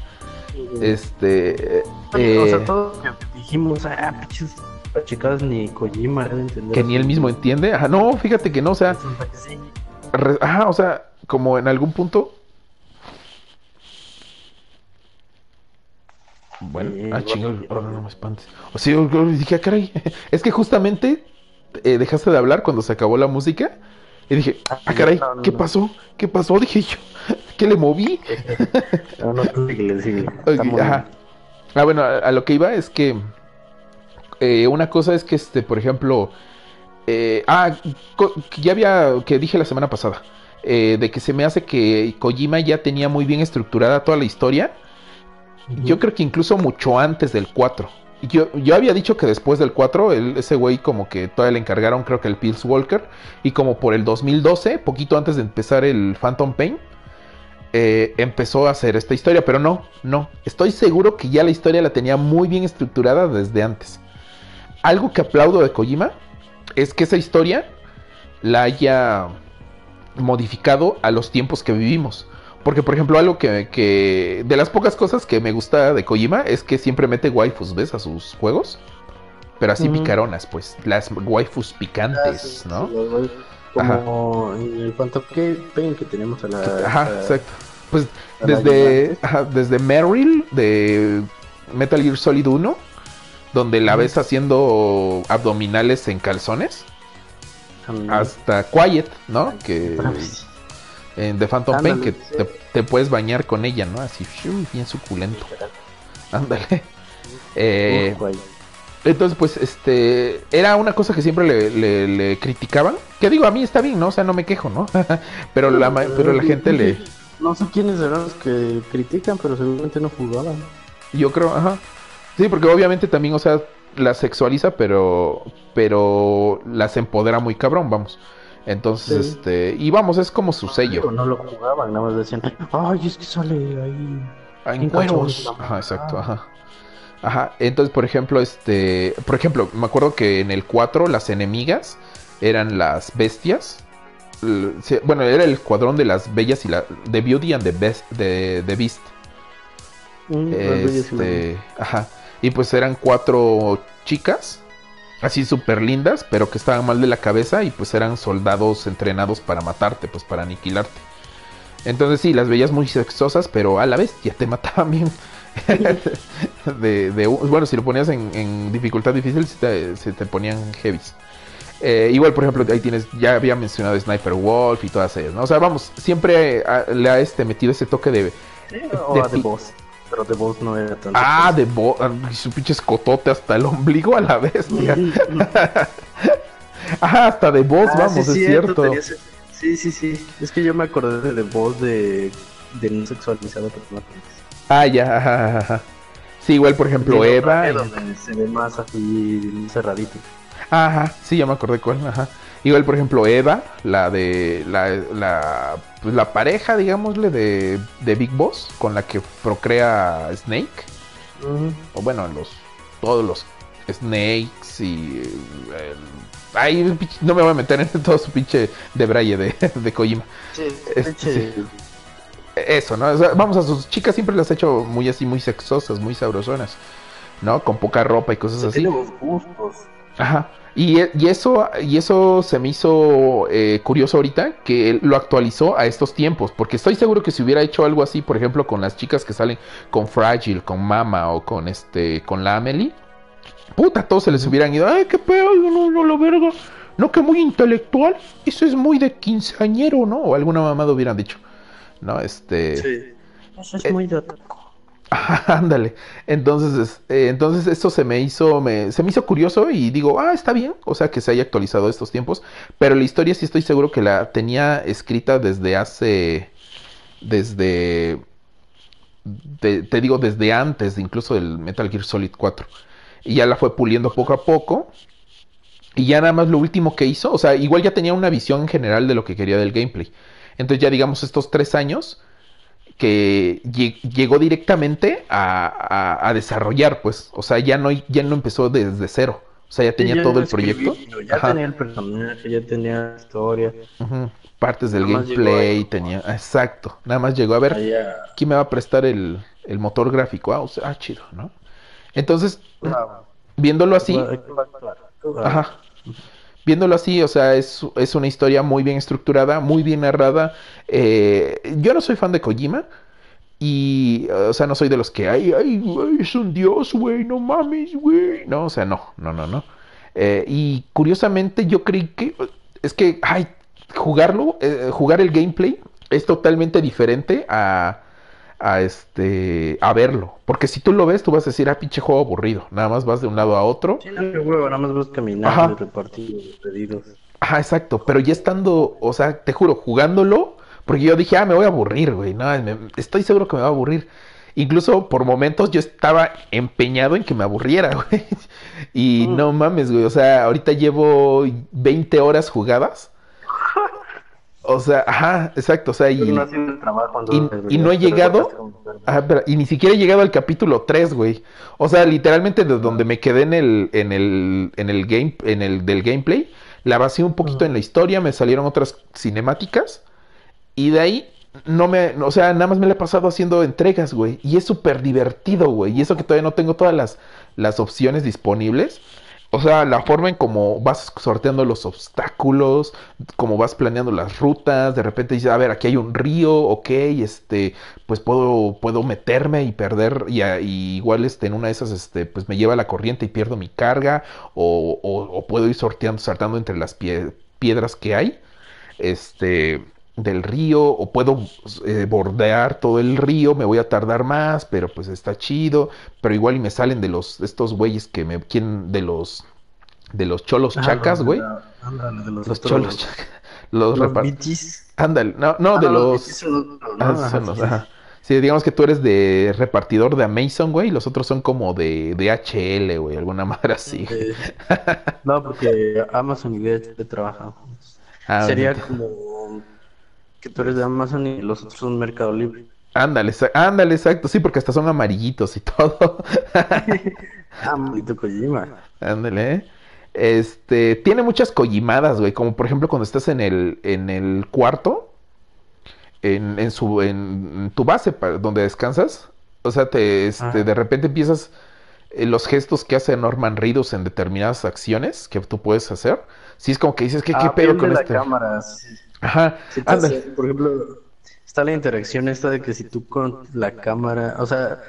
Este, eh, o sea, todo lo que dijimos, ah, pichos, chicas, ni Kojima debe entender. Que ni él mismo entiende. Ajá, no, fíjate que no, o sea, sí. re, ajá, o sea, como en algún punto. Bueno, eh, ah, chingón, ahora no me espantes. O sea, yo, yo dije, ah, caray, es que justamente eh, dejaste de hablar cuando se acabó la música. Y dije, ah, caray, no, no, ¿qué no. pasó? ¿Qué pasó? Dije yo, ¿qué le moví? No, no, sigue, sigue. Okay, ajá. Ah, bueno, a, a lo que iba es que... Eh, una cosa es que, este, por ejemplo... Eh, ah, co- ya había... Que dije la semana pasada. Eh, de que se me hace que Kojima ya tenía muy bien estructurada toda la historia. Uh-huh. Yo creo que incluso mucho antes del cuatro. Yo, yo había dicho que después del cuatro, el, ese güey como que todavía le encargaron, creo que el Pills Walker. Y como por el dos mil doce, poquito antes de empezar el Phantom Pain, eh, empezó a hacer esta historia. Pero no, no. Estoy seguro que ya la historia la tenía muy bien estructurada desde antes. Algo que aplaudo de Kojima es que esa historia la haya modificado a los tiempos que vivimos. Porque, por ejemplo, algo que, que... De las pocas cosas que me gusta de Kojima es que siempre mete waifus, ¿ves? A sus juegos. Pero así mm. picaronas, pues. Las waifus picantes, ah, sí, ¿no? Sí, como ajá. En el Phantom Pain que tenemos a la... Ajá, a, exacto. Pues desde, ajá, desde Meryl de Metal Gear Solid uno, donde la mm. ves haciendo abdominales en calzones. Mm. Hasta Quiet, ¿no? Ay, que... En The Phantom Ándale, Pain, que te, te puedes bañar con ella, ¿no? Así, bien suculento. Ándale. Eh, entonces, pues, este... Era una cosa que siempre le, le, le criticaban. Que digo, a mí está bien, ¿no? O sea, no me quejo, ¿no? Pero la pero la gente le... No sé quiénes eran los que critican, pero seguramente no jugaban. Yo creo, ajá. Sí, porque obviamente también, o sea, las sexualiza, pero... Pero las empodera muy cabrón, vamos. Entonces, sí. este, y vamos, es como su sello. No lo jugaban, nada más decían, ay, es que sale ahí en cueros. Ajá, exacto, ajá. Ajá, entonces, por ejemplo, este, por ejemplo, me acuerdo que en el cuatro las enemigas eran las bestias. Bueno, era el escuadrón de las bellas y la de Beauty and the Best de The Beast. Mm, este, ajá, y pues eran cuatro chicas así súper lindas, pero que estaban mal de la cabeza y pues eran soldados entrenados para matarte, pues para aniquilarte. Entonces sí, las veías muy sexosas, pero a la vez ya te mataban bien. de, de, bueno, si lo ponías en, en dificultad difícil, se te, se te ponían heavies. Eh, igual, por ejemplo, ahí tienes, ya había mencionado Sniper Wolf y todas ellas, ¿no? O sea, vamos, siempre a, le ha este, metido ese toque de... Sí, o de, a The Boss, pero The Boss no era tanto. Ah, The Boss, y su pinche escotote hasta el ombligo a la bestia. ah, hasta The Boss, ah, vamos, sí, es cierto. cierto. Sí, sí, sí, es que yo me acordé de The Boss de, de no sexualizado, pero no. Ah, ya, ajá, ajá. Sí, igual, por ejemplo, sí, Eva... Donde se ve más así cerradito. Ajá, sí, ya me acordé cuál, ajá. Igual, por ejemplo, Eva, la de... La, la, pues, la pareja, digámosle, de, de Big Boss, con la que procrea Snake. Uh-huh. O bueno, los todos los Snakes y... Eh, ay, no me voy a meter en todo su pinche debraye de, de Kojima. Sí, es, pinche... Sí. Eso, ¿no? O sea, vamos, a sus chicas siempre las he hecho muy así, muy sexosas, muy sabrosonas, ¿no? Con poca ropa y cosas así. Tiene gustos. Ajá. Y, y eso y eso se me hizo eh, curioso ahorita, que él lo actualizó a estos tiempos, porque estoy seguro que si hubiera hecho algo así, por ejemplo, con las chicas que salen con Fragile, con Mama o con este con la Amelie, puta, todos se les hubieran ido, ay, qué pedo, no, no, la verga, no, que muy intelectual, eso es muy de quinceañero, ¿no? O alguna mamada hubieran dicho, ¿no? Este... Sí. Eso es eh... muy de otaku. Ah, ándale, entonces eh, entonces esto se me hizo me, se me hizo curioso y digo, ah, está bien, o sea que se haya actualizado estos tiempos, pero la historia sí estoy seguro que la tenía escrita desde hace desde de, te digo desde antes incluso del Metal Gear Solid cuatro, y ya la fue puliendo poco a poco, y ya nada más lo último que hizo, o sea, igual ya tenía una visión general de lo que quería del gameplay, entonces ya digamos estos tres años que llegó directamente a, a, a desarrollar, pues, o sea, ya no ya no empezó desde cero, o sea, ya tenía sí, ya todo el proyecto. Ya ajá. Tenía el personaje, ya tenía la historia. Uh-huh. Partes del nada gameplay, tenía, exacto, nada más llegó a ver, allá... ¿quién me va a prestar el, el motor gráfico? Ah, o sea, ah, chido, ¿no? Entonces, ah, viéndolo así, ajá, viéndolo así, o sea, es, es una historia muy bien estructurada, muy bien narrada. Eh, yo no soy fan de Kojima. Y, o sea, no soy de los que, ay, ay, güey, es un dios, güey, no mames, güey. No, o sea, no, no, no, no. Eh, y curiosamente yo creí que, es que, ay, jugarlo, eh, jugar el gameplay es totalmente diferente a... a este a verlo, porque si tú lo ves tú vas a decir, ah, pinche juego aburrido, nada más vas de un lado a otro, sí, no, qué huevo, nada más vas caminando, repartiendo pedidos, ajá, exacto, pero ya estando, o sea, te juro, jugándolo, porque yo dije, ah, me voy a aburrir, güey, no, me, estoy seguro que me va a aburrir, incluso por momentos yo estaba empeñado en que me aburriera, güey, y mm. no mames, güey, o sea, ahorita llevo veinte horas jugadas. O sea, ajá, exacto, o sea, y, no, y, y no he llegado, ajá, pero, y ni siquiera he llegado al capítulo tres, güey. O sea, literalmente desde donde me quedé en el, en el, en el game, en el del gameplay, la vacié un poquito uh-huh. en la historia, me salieron otras cinemáticas, y de ahí no me, o sea, nada más me la he pasado haciendo entregas, güey, y es súper divertido, güey, y eso que todavía no tengo todas las, las opciones disponibles. O sea, la forma en cómo vas sorteando los obstáculos, cómo vas planeando las rutas, de repente dices, a ver, aquí hay un río, ok, este, pues puedo, puedo meterme y perder, y, y igual este, en una de esas, este, pues me lleva la corriente y pierdo mi carga, o, o, o puedo ir sorteando, saltando entre las pie, piedras que hay, este, del río, o puedo eh, bordear todo el río, me voy a tardar más, pero pues está chido, pero igual y me salen de los, estos güeyes que me, quieren de los, de los cholos ah, chacas, güey, de los, los cholos chacas, los, los bichis, ándale, no, no, ah, de los, no, no, ah, son los ajá. Sí, digamos que tú eres de repartidor de Amazon, güey, y los otros son como de, de H L, güey, alguna madre así, eh, no, porque Amazon y D H L trabajan, ah, sería no, como... que tú eres de Amazon y los otros son Mercado Libre. Ándale, ándale, exacto. Sí, porque hasta son amarillitos y todo. Amarillito Kojima. Ándale. Este, tiene muchas Kojimadas, güey. Como por ejemplo cuando estás en el, en el cuarto, en, en su, en, en tu base para, donde descansas. O sea, te, este, ah. de repente empiezas... los gestos que hace Norman Reedus en determinadas acciones que tú puedes hacer. Sí, es como que dices, ¿qué, ah, qué pedo con este? Cámaras. Ajá. Sí, entonces, por ejemplo, está la interacción esta de que si tú con la cámara, o sea,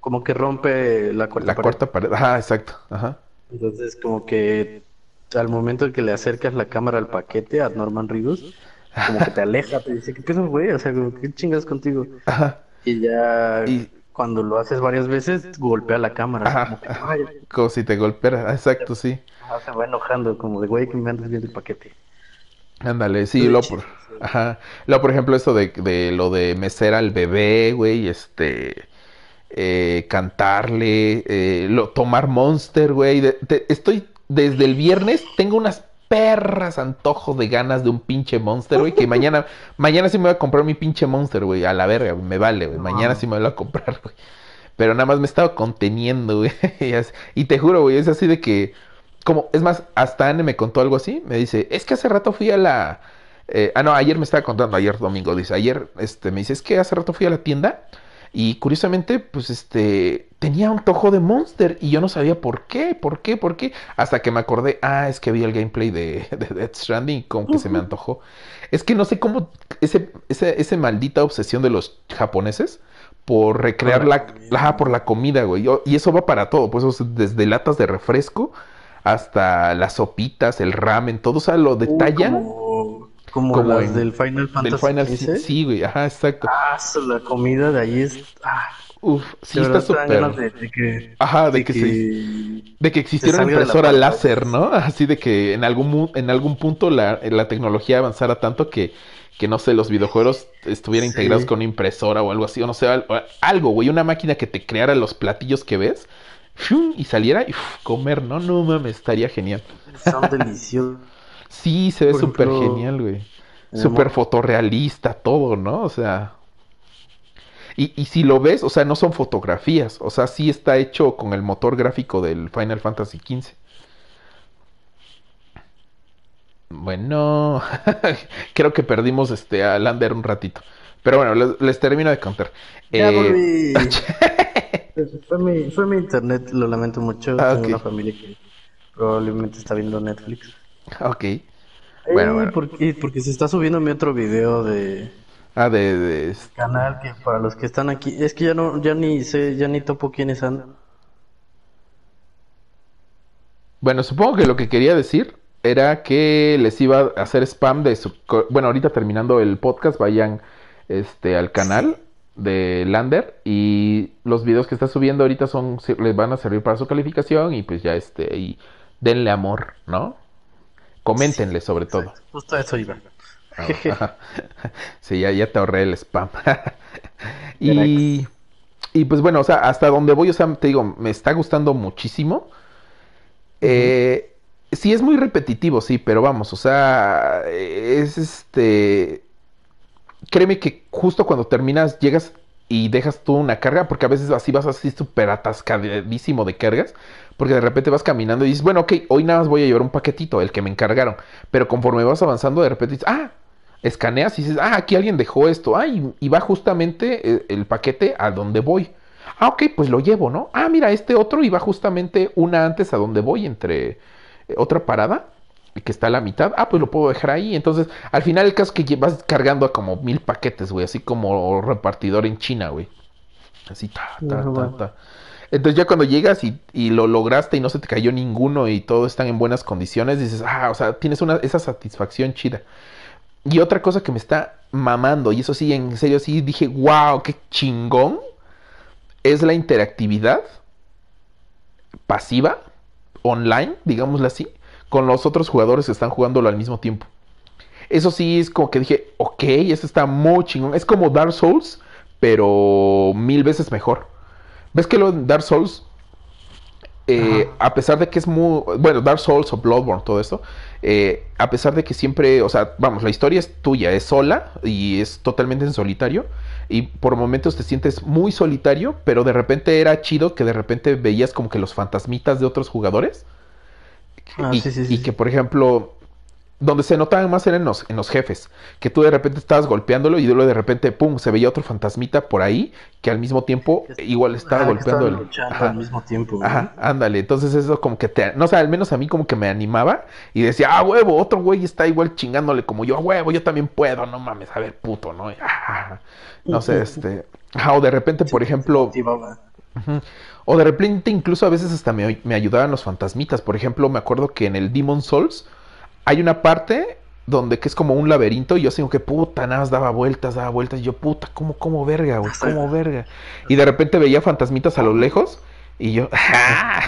como que rompe la cuarta la pared. La cuarta pared, ajá, exacto. Ajá. Entonces, como que al momento en que le acercas la cámara al paquete a Norman Reedus, como que te aleja, te dice, ¿qué pedo, güey? O sea, como, ¿qué chingas contigo? Ajá. Y ya... Y... cuando lo haces varias veces, golpea la cámara. Ajá, como, que, ay, como si te golpeara, exacto, sí. Se va enojando, como de, güey, que me andas viendo el paquete. Ándale, sí, lo por... Ajá. Lo, por ejemplo, esto de, de lo de mecer al bebé, güey, este... Eh, cantarle, eh, lo, tomar Monster, güey. De, de, estoy, desde el viernes, tengo unas perras antojos de ganas de un pinche Monster, güey, que mañana mañana sí me voy a comprar mi pinche Monster, güey, a la verga, me vale, güey, mañana sí me voy a comprar, güey, pero nada más me he estado conteniendo, güey, y te juro, güey, es así de que, como, es más, hasta Anne me contó algo así, me dice, es que hace rato fui a la, eh, ah, no, ayer me estaba contando, ayer domingo, dice, ayer, este, me dice, es que hace rato fui a la tienda, y curiosamente, pues, este, tenía un tojo de Monster y yo no sabía por qué, por qué, por qué. Hasta que me acordé, ah, es que vi el gameplay de, de Death Stranding y como que uh-huh. se me antojó. Es que no sé cómo, ese, ese, ese maldita obsesión de los japoneses por recrear por la, la, la, por la comida, güey. Yo, y eso va para todo, pues, o sea, desde latas de refresco hasta las sopitas, el ramen, todo, o sea, lo detallan. Uh, como... Como, como las en, del Final Fantasy del Final, sí, sí, güey, ajá, exacto. Ah, la comida de ahí es... Ah, uf, sí está súper... De, de que, ajá, de, de que, que se... De que existiera una impresora la láser, ¿no? Así de que en algún en algún punto la, la tecnología avanzara tanto que, que, no sé, los videojuegos estuvieran sí. integrados con una impresora o algo así, o no sé, algo, güey, una máquina que te creara los platillos que ves y saliera y uf, comer, ¿no? No mames, estaría genial. Son deliciosos. Sí, se ve súper genial, güey. Súper fotorrealista, todo, ¿no? O sea... Y, y si lo ves, o sea, no son fotografías. O sea, sí está hecho con el motor gráfico del Final Fantasy quince. Bueno... Creo que perdimos este, a Lander un ratito. Pero bueno, les, les termino de contar. Ya eh... volví. fue, mi, fue mi internet, lo lamento mucho. Ah, tengo okay. una familia que probablemente está viendo Netflix. Ok. Bueno, eh, bueno. Porque, porque se está subiendo mi otro video de... Ah, de... de... canal, que para los que están aquí... Es que ya no, ya ni sé, ya ni topo quiénes andan. Bueno, supongo que lo que quería decir era que les iba a hacer spam de su... Bueno, ahorita terminando el podcast, vayan este al canal de Lander y los videos que está subiendo ahorita son les van a servir para su calificación y pues ya este... y denle amor, ¿no? Coméntenle sí, sobre todo. Justo eso iba. Ah, sí, ya, ya te ahorré el spam. y, y pues bueno, o sea, hasta donde voy, o sea, te digo, me está gustando muchísimo. Eh, uh-huh. Sí, es muy repetitivo, sí, pero vamos, o sea, es este... Créeme que justo cuando terminas, llegas y dejas tú una carga, porque a veces así vas así súper atascadísimo de cargas, porque de repente vas caminando y dices, bueno, ok, hoy nada más voy a llevar un paquetito, el que me encargaron, pero conforme vas avanzando de repente dices, ah, escaneas y dices, ah, aquí alguien dejó esto, ah, y, y va justamente el, el paquete a donde voy, ah, ok, pues lo llevo, ¿no? Ah, mira, este otro y va justamente una antes a donde voy, entre eh, otra parada, que está a la mitad, ah, pues lo puedo dejar ahí. Entonces, al final el caso es que vas cargando a como mil paquetes, güey, así como repartidor en China, güey. Así, ta, ta, no, ta, ta. Entonces ya cuando llegas y, y lo lograste y no se te cayó ninguno y todo están en buenas condiciones, dices, ah, o sea, tienes una, esa satisfacción chida. Y otra cosa que me está mamando, y eso sí, en serio, sí dije, wow, qué chingón, es la interactividad pasiva, online, digámoslo así, con los otros jugadores que están jugándolo al mismo tiempo. Eso sí es como que dije, ok, eso está muy chingón. Es como Dark Souls, pero mil veces mejor. ¿Ves que lo en Dark Souls, eh, a pesar de que es muy... Bueno, Dark Souls o Bloodborne, todo eso, eh, a pesar de que siempre... O sea, vamos, la historia es tuya, es sola y es totalmente en solitario. Y por momentos te sientes muy solitario, pero de repente era chido que de repente veías como que los fantasmitas de otros jugadores. Ah, y, sí, sí, sí. y que, por ejemplo, Donde se notaban más eran en los, en los jefes, que tú de repente estabas golpeándolo y luego de repente, pum, se veía otro fantasmita por ahí, que al mismo tiempo que, igual estaba ah, golpeando el... Ajá, al mismo tiempo. Güey. Ajá, ándale, entonces eso como que te... No, o sea, al menos a mí como que me animaba y decía, ah, huevo, otro güey está igual chingándole como yo, ah, huevo, yo también puedo, no mames, a ver, puto, ¿no? Ah, no sé, este... Ajá, o de repente, por ejemplo... Ajá. O de repente incluso a veces hasta me, me ayudaban los fantasmitas. Por ejemplo, me acuerdo que en el Demon Souls... Hay una parte donde que es como un laberinto y yo sigo que puta, nada más daba vueltas, daba vueltas. Y yo, puta, ¿cómo, cómo verga, güey? ¿Cómo verga? Y de repente veía fantasmitas a lo lejos y yo, ¡ah!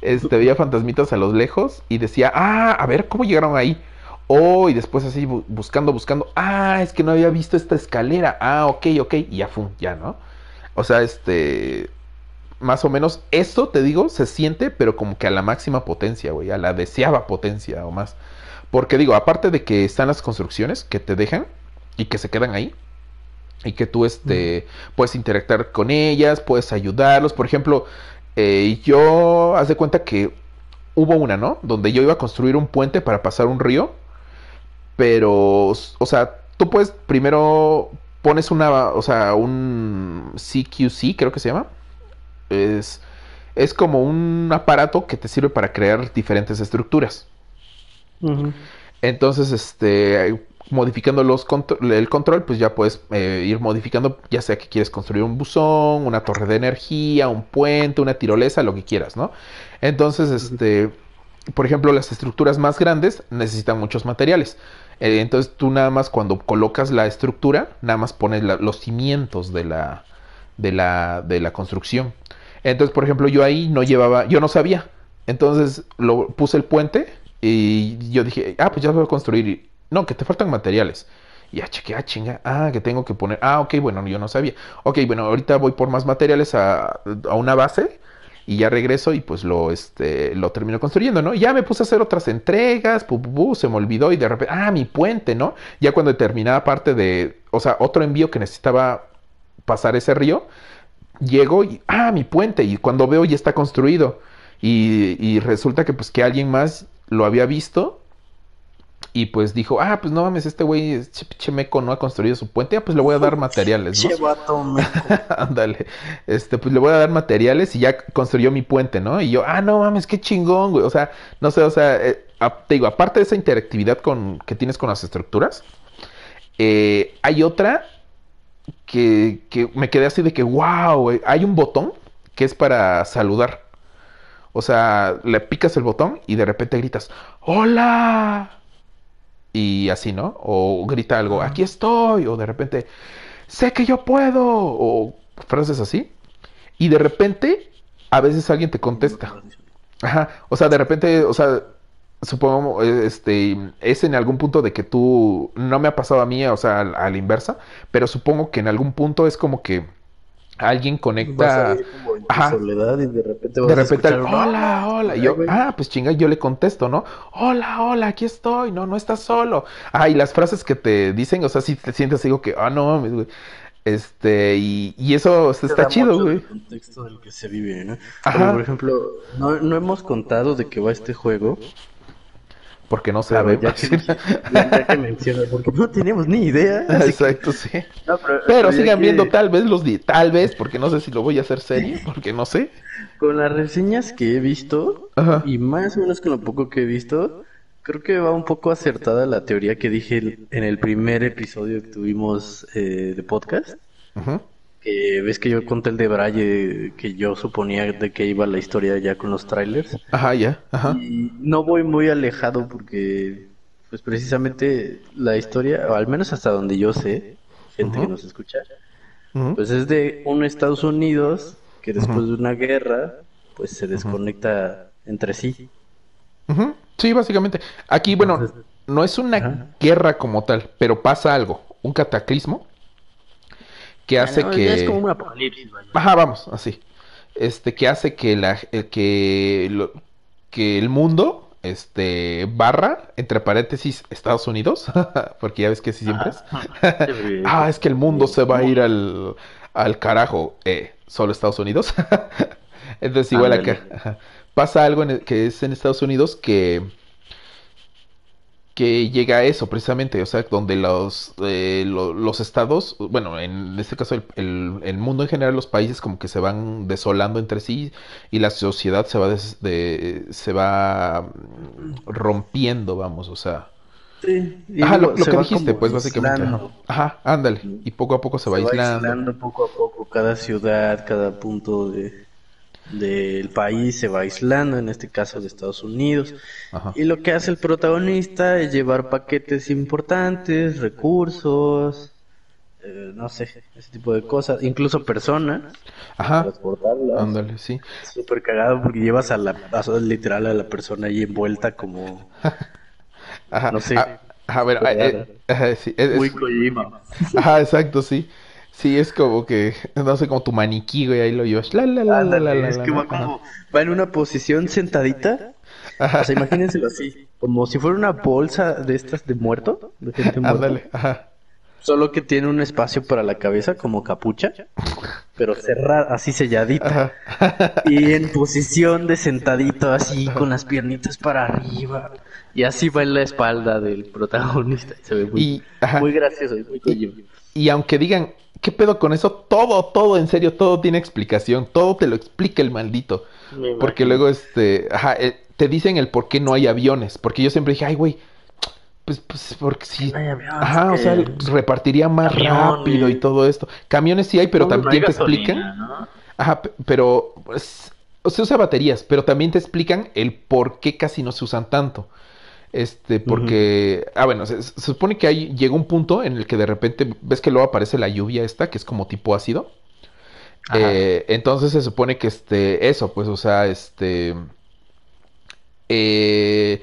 este, veía fantasmitas a lo lejos y decía, ah, a ver, ¿cómo llegaron ahí? Oh, y después así bu- buscando, buscando, ah, es que no había visto esta escalera. Ah, ok, ok, y ya fum, ya, ¿no? O sea, este... Más o menos, esto, te digo, se siente, pero como que a la máxima potencia, güey, a la deseada potencia o más. Porque digo, aparte de que están las construcciones que te dejan y que se quedan ahí, y que tú este, mm. puedes interactuar con ellas, puedes ayudarlos. Por ejemplo, eh, yo, haz de cuenta que hubo una, ¿no? Donde yo iba a construir un puente para pasar un río, pero, o sea, tú puedes primero pones una, o sea, un C Q C, creo que se llama. Es, es como un aparato que te sirve para crear diferentes estructuras. Uh-huh. Entonces, este, modificando los contro- el control, pues ya puedes eh, ir modificando, ya sea que quieres construir un buzón, una torre de energía, un puente, una tirolesa, lo que quieras, ¿no? Entonces, este, uh-huh. por ejemplo, las estructuras más grandes necesitan muchos materiales. Eh, entonces, tú nada más cuando colocas la estructura, nada más pones la, los cimientos de la, de la, de la construcción. Entonces, por ejemplo, yo ahí no llevaba... Yo no sabía. Entonces, lo, puse el puente y yo dije... Ah, pues ya lo voy a construir. No, que te faltan materiales. Y ya chequé, ah, chinga. Ah, que tengo que poner... Ah, ok, bueno, yo no sabía. Ok, bueno, ahorita voy por más materiales a, a una base... Y ya regreso y pues lo, este, lo termino construyendo, ¿no? Y ya me puse a hacer otras entregas, pu, pu, pu, se me olvidó y de repente... Ah, mi puente, ¿no? Ya cuando terminaba parte de... O sea, otro envío que necesitaba pasar ese río... Llego y, ah, mi puente, y cuando veo ya está construido, y, y resulta que pues que alguien más lo había visto, y pues dijo, ah, pues no mames, este güey che meco no ha construido su puente, ah, pues le voy a dar materiales, ¿no? Che vato meco. Ándale, este, pues le voy a dar materiales y ya construyó mi puente, ¿no? Y yo, ah, no mames, qué chingón, güey, o sea, no sé, o sea, eh, a, te digo, aparte de esa interactividad con, que tienes con las estructuras, eh, hay otra... Que, que me quedé así de que wow, wey. Hay un botón que es para saludar. O sea, le picas el botón y de repente gritas ¡Hola! Y así, ¿no? O grita algo, aquí estoy. O de repente, sé que yo puedo. O frases así. Y de repente, a veces alguien te contesta. Ajá. O sea, de repente, o sea, supongo, este, es en algún punto de que tú, no me ha pasado a mí, o sea, a, a la inversa, pero supongo que en algún punto es como que alguien conecta, vas a ir como en tu soledad y de repente vas de repente, a escuchar, hola, hola, y yo, ah, pues chinga, yo le contesto, ¿no? Hola, hola, aquí estoy, no, no estás solo, ah, y las frases que te dicen, o sea, si te sientes digo que, ah, oh, no, güey. Este, y, y eso se está chido, güey. El contexto del que se vive, ¿no? Como, por ejemplo, no, no hemos contado de que va este juego. Porque no sabe, ya que, ya que menciona, porque no tenemos ni idea. Exacto, que... sí. No, pero, pero sigan que... viendo tal vez los di- tal vez, porque no sé si lo voy a hacer serio, porque no sé. Con las reseñas que he visto, ajá, y más o menos con lo poco que he visto, creo que va un poco acertada la teoría que dije en el primer episodio que tuvimos eh, de podcast. Ajá. Eh, ves que yo conté el de Braille que yo suponía de que iba la historia ya con los trailers. Ajá, ya. Ajá. Y no voy muy alejado porque, pues precisamente la historia, o al menos hasta donde yo sé, gente uh-huh. que nos escucha, uh-huh. pues es de un Estados Unidos que después uh-huh. de una guerra, pues se desconecta uh-huh. entre sí. Uh-huh. Sí, básicamente. Aquí, bueno, entonces, no es una uh-huh. guerra como tal, pero pasa algo, un cataclismo. Que hace no, que... Es como un apocalipsis, vaya. Ajá, vamos, así. Este, que hace que la el, que, lo, que el mundo, este, barra, entre paréntesis, Estados Unidos, porque ya ves que sí siempre es. Ah, es que el mundo se va a ir al, al carajo, eh, solo Estados Unidos. Entonces igual acá. Pasa algo en el, que es en Estados Unidos que... que llega a eso precisamente, o sea, donde los, eh, lo, los estados, bueno, en este caso el, el, el mundo en general, los países como que se van desolando entre sí y la sociedad se va, des, de, se va rompiendo, vamos, o sea. Sí, ajá, lo, lo que dijiste, pues básicamente. Ajá. Ajá, ándale, y poco a poco se va se aislando. Va aislando poco a poco, cada ciudad, cada punto de... del país se va aislando, en este caso de Estados Unidos. Ajá. Y lo que hace el protagonista es llevar paquetes importantes, recursos, eh, no sé, ese tipo de cosas, incluso personas. Ajá. Transportarlas. Ándale, sí. Súper cagado porque llevas a la, a, literal a la persona ahí envuelta como, ajá, no sé. Ajá, ajá, bueno, eh, ajá, sí, es, muy es... Kojima. Ajá, exacto, sí. Sí, es como que, no sé, como tu maniquí, güey, ahí lo llevas. La, la, la, Ándale, la, la, es que va como, va en una posición sentadita. Ajá. O sea, imagínenselo así, como si fuera una bolsa de estas de muerto, de gente muerta. Ándale, ajá. Solo que tiene un espacio para la cabeza, como capucha, pero cerrada, así selladita. Ajá. Y en posición de sentadito, así, con las piernitas para arriba. Y así va en la espalda del protagonista. Se ve muy, y, muy gracioso, muy Kojima. Y aunque digan, ¿qué pedo con eso? Todo, todo, en serio, todo tiene explicación. Todo te lo explica el maldito. Porque luego, este, ajá, te dicen el por qué no hay aviones. Porque yo siempre dije, ay, güey, pues, pues, porque si... No hay aviones, ajá, o sea, repartiría más camiones. Rápido y todo esto. Camiones sí hay, pero no, también no hay gasolina, te explican. ¿No? Ajá, pero pues, se usa baterías, pero también te explican el por qué casi no se usan tanto. Este, porque... Uh-huh. Ah, bueno, se, se supone que ahí llega un punto en el que de repente... ¿Ves que luego aparece la lluvia esta? Que es como tipo ácido. Eh, entonces se supone que este... Eso, pues, o sea, este... Eh,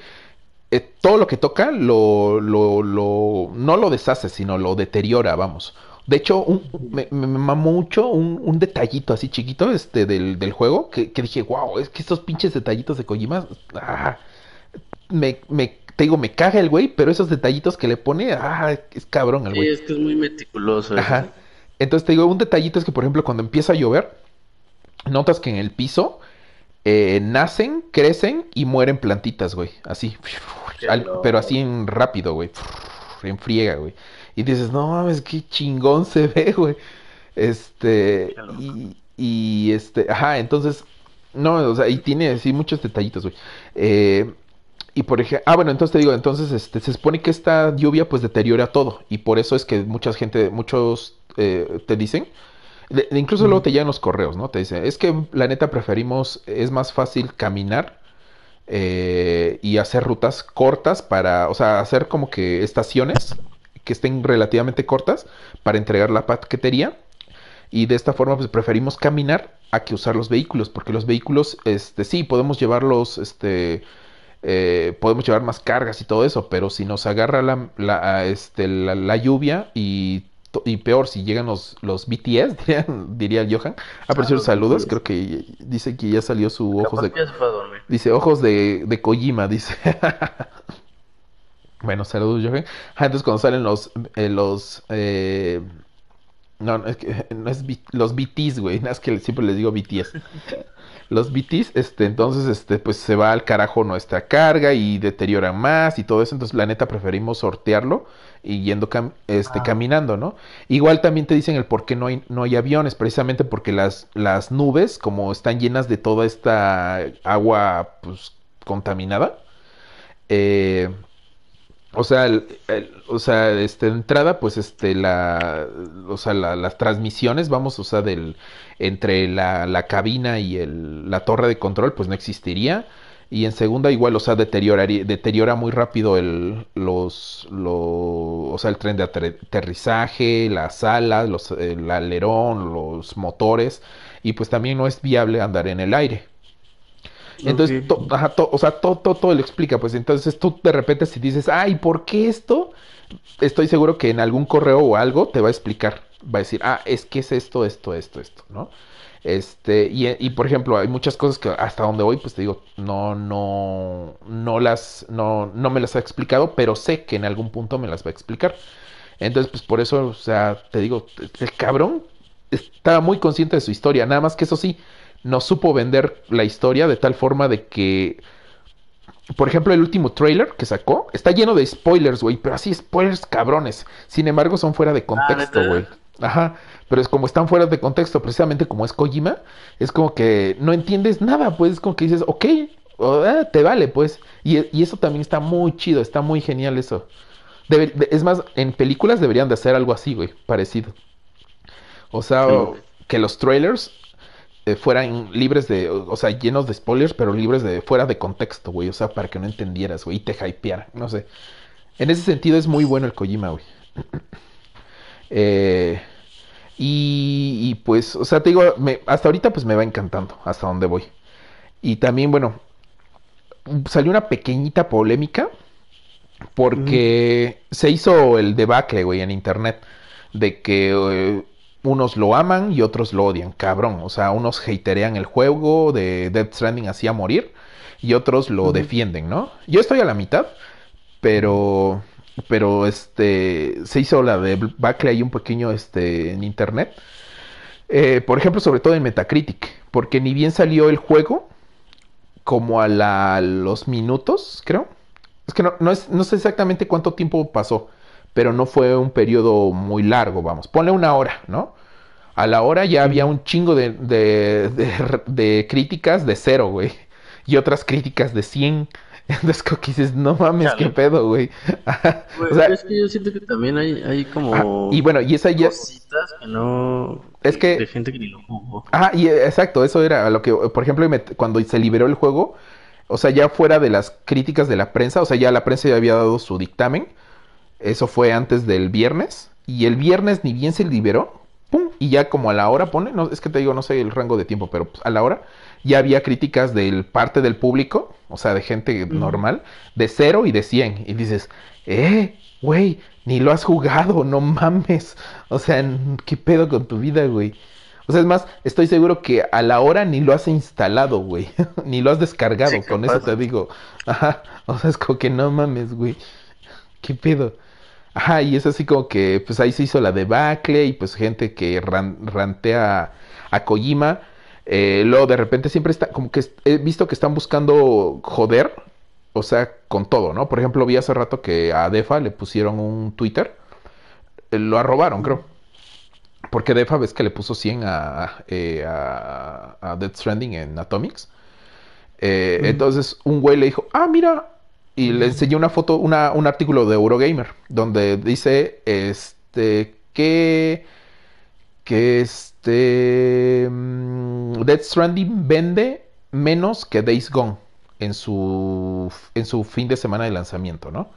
eh, todo lo que toca lo, lo, lo... No lo deshace, sino lo deteriora, vamos. De hecho, un, me, me mamó mucho un, un detallito así chiquito este del, del juego. Que, que dije, wow, es que estos pinches detallitos de Kojima... Ah, me... me Te digo, me caga el güey, pero esos detallitos que le pone, ah, es cabrón al güey. Sí, es que es muy meticuloso. Ajá. Entonces te digo, un detallito es que, por ejemplo, cuando empieza a llover, notas que en el piso eh, nacen, crecen y mueren plantitas, güey. Así, al, pero así en rápido, güey. En friega, güey. Y dices, no mames, qué chingón se ve, güey. Este, y, y este, ajá, entonces, no, o sea, y tiene así muchos detallitos, güey. Eh... Y por ejemplo, ah, bueno, entonces te digo, entonces este, se supone que esta lluvia pues deteriora todo. Y por eso es que mucha gente, muchos eh, te dicen, de, incluso mm. luego te llegan los correos, ¿no? Te dicen, es que la neta preferimos, es más fácil caminar eh, y hacer rutas cortas para, o sea, hacer como que estaciones que estén relativamente cortas para entregar la paquetería. Y de esta forma pues preferimos caminar a que usar los vehículos, porque los vehículos, este, sí, podemos llevarlos, este... Eh, podemos llevar más cargas y todo eso, pero si nos agarra la, la, este, la, la lluvia y, y peor, si llegan los, los B T S, diría, diría Johan. Ah, por cierto, saludos, creo que dice que ya salió su ojos de... Dice, ojos de, de Kojima, dice. Bueno, saludos, Johan. Antes cuando salen los... Eh, los eh... No, no es que no es B, los B Ts, güey, es que siempre les digo B Ts. Los B Ts, este, entonces, este, pues se va al carajo nuestra carga y deteriora más y todo eso. Entonces, la neta, preferimos sortearlo y yendo cam- este, ah. caminando, ¿no? Igual también te dicen el por qué no hay, no hay aviones, precisamente porque las, las nubes, como están llenas de toda esta agua, pues, contaminada. Eh, o sea, el, el, o sea, este, de entrada, pues, este, la, o sea, la, las transmisiones, vamos, o sea, del... entre la, la cabina y el, la torre de control, pues no existiría. Y en segunda, igual, o sea, deterioraría, deteriora muy rápido el, los, los, o sea, el tren de aterrizaje, las alas, los, el alerón, los motores. Y pues también no es viable andar en el aire. Entonces, okay. to, ajá, to, o sea, todo to, to lo explica. Pues entonces tú de repente si dices, ay, ¿por qué esto? Estoy seguro que en algún correo o algo te va a explicar. Va a decir, ah, es que es esto, esto, esto, esto, ¿no? Este, y, y por ejemplo, hay muchas cosas que hasta donde voy, pues te digo, no, no, no las, no, no me las ha explicado, pero sé que en algún punto me las va a explicar. Entonces, pues por eso, o sea, te digo, el cabrón estaba muy consciente de su historia, nada más que eso sí, no supo vender la historia de tal forma de que Por ejemplo, el último trailer que sacó está lleno de spoilers, güey, pero así spoilers cabrones. Sin embargo, son fuera de contexto, güey. Ajá, pero es como están fuera de contexto, precisamente como es Kojima, es como que no entiendes nada, pues, es como que dices, ok, oh, eh, te vale, pues. Y, y eso también está muy chido, está muy genial eso. Debe, de, es más, en películas deberían de hacer algo así, güey, parecido. O sea, sí. o, que los trailers eh, fueran libres de, o, o sea, llenos de spoilers, pero libres de, fuera de contexto, güey, o sea, para que no entendieras, güey, y te hypeara, no sé. En ese sentido es muy bueno el Kojima, güey. Eh, y, y pues, o sea, te digo, me, hasta ahorita pues me va encantando hasta donde voy. Y también, bueno, salió una pequeñita polémica porque mm. se hizo el debacle, güey, en internet de que eh, unos lo aman y otros lo odian, cabrón. O sea, unos haterean el juego de Death Stranding así a morir y otros lo mm. defienden, ¿no? Yo estoy a la mitad, pero... Pero este se hizo la de debacle ahí un pequeño este, en internet. Eh, por ejemplo, sobre todo en Metacritic. Porque ni bien salió el juego, como a la, los minutos, creo. Es que no, no, es, no sé exactamente cuánto tiempo pasó. Pero no fue un periodo muy largo, vamos. Ponle una hora, ¿no? A la hora ya había un chingo de, de, de, de críticas de cero, güey. Y otras críticas de cien. Entonces como que dices, no mames, Dale. qué pedo, güey. O sea, es que yo siento que también hay, hay como ah, y bueno, y esa ya... cositas que no... Es que... De gente que ni lo jugó. Ah, y exacto, eso era lo que... Por ejemplo, cuando se liberó el juego, o sea, ya fuera de las críticas de la prensa, o sea, ya la prensa ya había dado su dictamen. Eso fue antes del viernes. Y el viernes ni bien se liberó, pum, y ya como a la hora pone... No, es que te digo, no sé el rango de tiempo, pero pues, a la hora... Ya había críticas del parte del público, o sea, de gente mm. normal, de cero y de cien. Y dices, eh, güey, ni lo has jugado, no mames. O sea, ¿qué pedo con tu vida, güey? O sea, es más, estoy seguro que a la hora ni lo has instalado, güey. Ni lo has descargado, sí, con eso te digo. Ajá, o sea, es como que no mames, güey. ¿Qué pedo? Ajá, y es así como que, pues ahí se hizo la debacle y pues gente que ran- rantea a Kojima... Eh, luego de repente siempre está como que he visto que están buscando joder, o sea, con todo, ¿no? Por ejemplo, vi hace rato que a Defa le pusieron un Twitter, eh, lo arrobaron, creo, porque Defa ves que le puso cien a, eh, a, a Death Stranding en Atomics. Eh, mm. Entonces un güey le dijo, ah, mira, y le enseñó una foto, una, un artículo de Eurogamer donde dice este que que este um, Death Stranding vende menos que Days Gone en su en su fin de semana de lanzamiento, ¿no?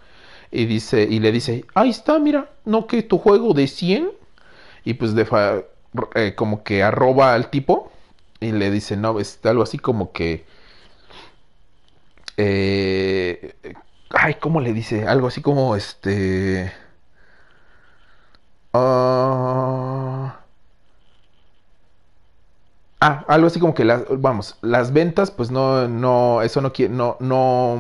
Y dice y le dice, ahí está, mira, no que tu juego de cien, y pues de fa, eh, como que arroba al tipo y le dice, no, es algo así como que eh, ay, ¿cómo le dice? Algo así como este ah uh, Ah, algo así como que las, vamos, las ventas, pues no, no, eso no quiere, no, no,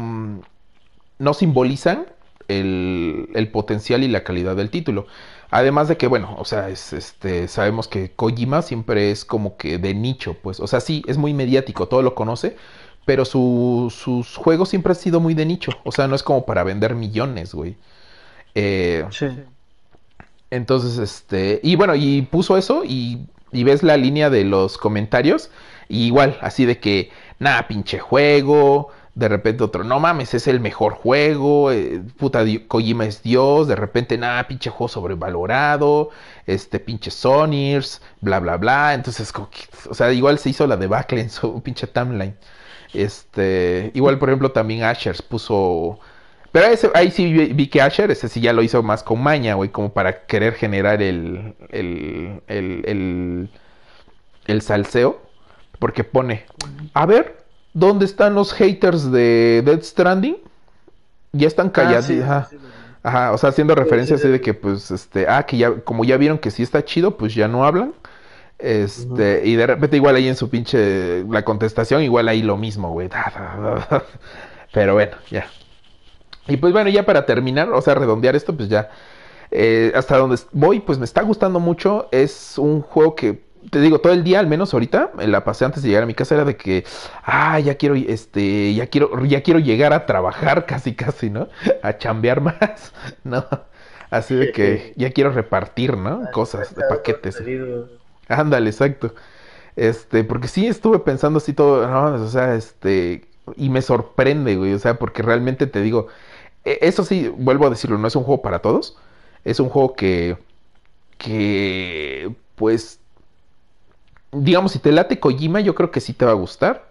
no simbolizan el, el potencial y la calidad del título. Además de que, bueno, o sea, es, este, sabemos que Kojima siempre es como que de nicho, pues, o sea, sí, es muy mediático, todo lo conoce, pero su, sus juegos siempre han sido muy de nicho, o sea, no es como para vender millones, güey. Eh, sí. Entonces, este, y bueno, y puso eso y... Y ves la línea de los comentarios, y igual, así de que, nada, pinche juego, de repente otro, no mames, es el mejor juego, eh, puta, di- Kojima es Dios, de repente, nada, pinche juego sobrevalorado, este, pinche Sonyers, bla, bla, bla, entonces, como que, o sea, igual se hizo la debacle en su pinche timeline, este, igual, por ejemplo, también Asher puso... Pero ese, ahí sí vi, vi que Asher, ese sí ya lo hizo más con maña, güey, como para querer generar el, el, el, el, el salseo. Porque pone, a ver, ¿dónde están los haters de Death Stranding? Ya están callados. Ah, sí, ajá. Sí, sí, sí. Ajá, o sea, haciendo referencia así de que, pues, este, ah, que ya, como ya vieron que sí está chido, pues ya no hablan. Este, uh-huh. Y de repente igual ahí en su pinche, la contestación, igual ahí lo mismo, güey. Pero bueno, ya. Y pues bueno, ya para terminar, o sea, redondear esto, pues ya, eh, hasta donde voy, pues me está gustando mucho. Es un juego que te digo, todo el día, al menos ahorita, la pasé antes de llegar a mi casa, era de que, ah, ya quiero, este, ya quiero, ya quiero llegar a trabajar casi, casi, ¿no? A chambear más, ¿no? Así de que ya quiero repartir, ¿no? Cosas de paquetes. Ándale, exacto. Este, porque sí estuve pensando así todo, no, o sea, este, y me sorprende, güey, o sea, porque realmente te digo, eso sí, vuelvo a decirlo, no es un juego para todos, es un juego que, que, pues, digamos, si te late Kojima, yo creo que sí te va a gustar.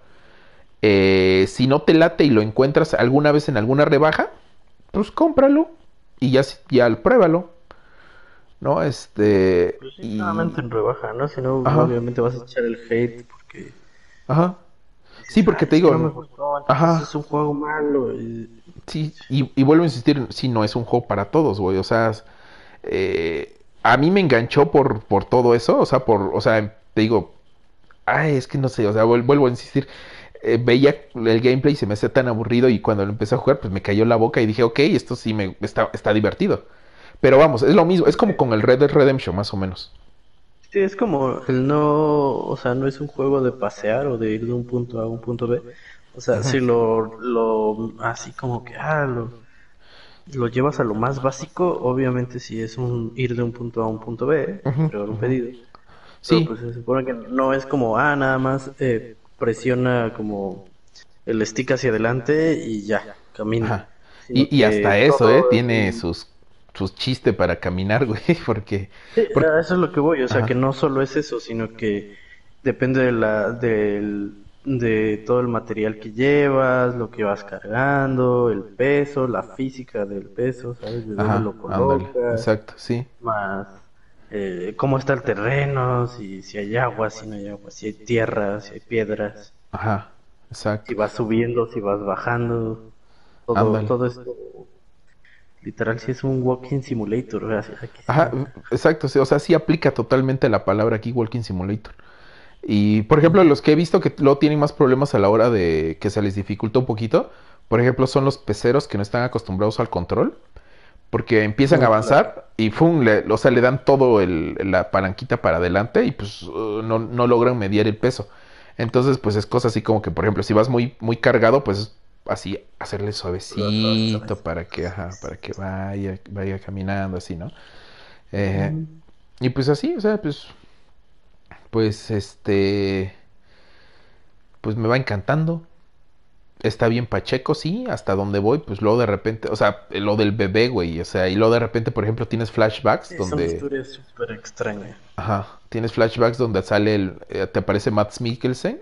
Eh, si no te late y lo encuentras alguna vez en alguna rebaja, pues cómpralo y ya, ya pruébalo. No, este... Pues sí, y... solamente en rebaja, ¿no? Si no, ajá, obviamente vas a echar el hate porque... Ajá. Sí, porque te digo... No me gustó, ajá, es un juego malo. Y... Sí, y, y vuelvo a insistir, sí, no es un juego para todos, güey. O sea, eh, a mí me enganchó por, por todo eso. O sea, por, o sea, te digo... Ay, es que no sé, o sea, vuelvo a insistir. Eh, veía el gameplay y se me hacía tan aburrido y cuando lo empecé a jugar, pues me cayó la boca y dije, ok, esto sí me está, está divertido. Pero vamos, es lo mismo, es como con el Red Dead Redemption, más o menos. Sí, es como el no, o sea, no es un juego de pasear o de ir de un punto a un punto B. O sea, si lo, lo así como que, ah, lo, lo llevas a lo más básico, obviamente sí es un ir de un punto a un punto B, uh-huh, pero un pedido. Uh-huh. Sí. Pero pues se supone que no es como, ah, nada más eh, presiona como el stick hacia adelante y ya, camina. Y, y hasta eso, eh, tiene es, sus... sus chistes para caminar, güey, porque... Sí, porque... eso es lo que voy, o sea, ajá, que no solo es eso, sino que depende de la de, de todo el material que llevas, lo que vas cargando, el peso, la física del peso, ¿sabes? De dónde lo colocas. Ándale. Exacto, sí. Más eh, cómo está el terreno, si, si hay agua, si no hay agua, si hay tierra, si hay piedras. Ajá, exacto. Si vas subiendo, si vas bajando, todo, ándale, todo esto... Literal, si sí es un walking simulator. O sea, aquí sí. Ajá, exacto. Sí, o sea, sí aplica totalmente la palabra aquí, walking simulator. Y, por ejemplo, los que he visto que luego tienen más problemas a la hora de que se les dificulta un poquito, por ejemplo, son los peceros que no están acostumbrados al control, porque empiezan a avanzar y, ¡fum!, le, o sea, le dan todo el, la palanquita para adelante y, pues, uh, no, no logran mediar el peso. Entonces, pues, es cosa así como que, por ejemplo, si vas muy, muy cargado, pues... así, hacerle suavecito para que, ajá, para que vaya, vaya caminando, así, ¿no? Eh, mm. Y pues así, o sea, pues, pues, este, pues me va encantando. Está bien pacheco, sí, hasta donde voy, pues luego de repente, o sea, lo del bebé, güey, o sea, y luego de repente, por ejemplo, tienes flashbacks sí, donde... Es una historia súper extraña. Ajá, tienes flashbacks donde sale, el, eh, te aparece Mads Mikkelsen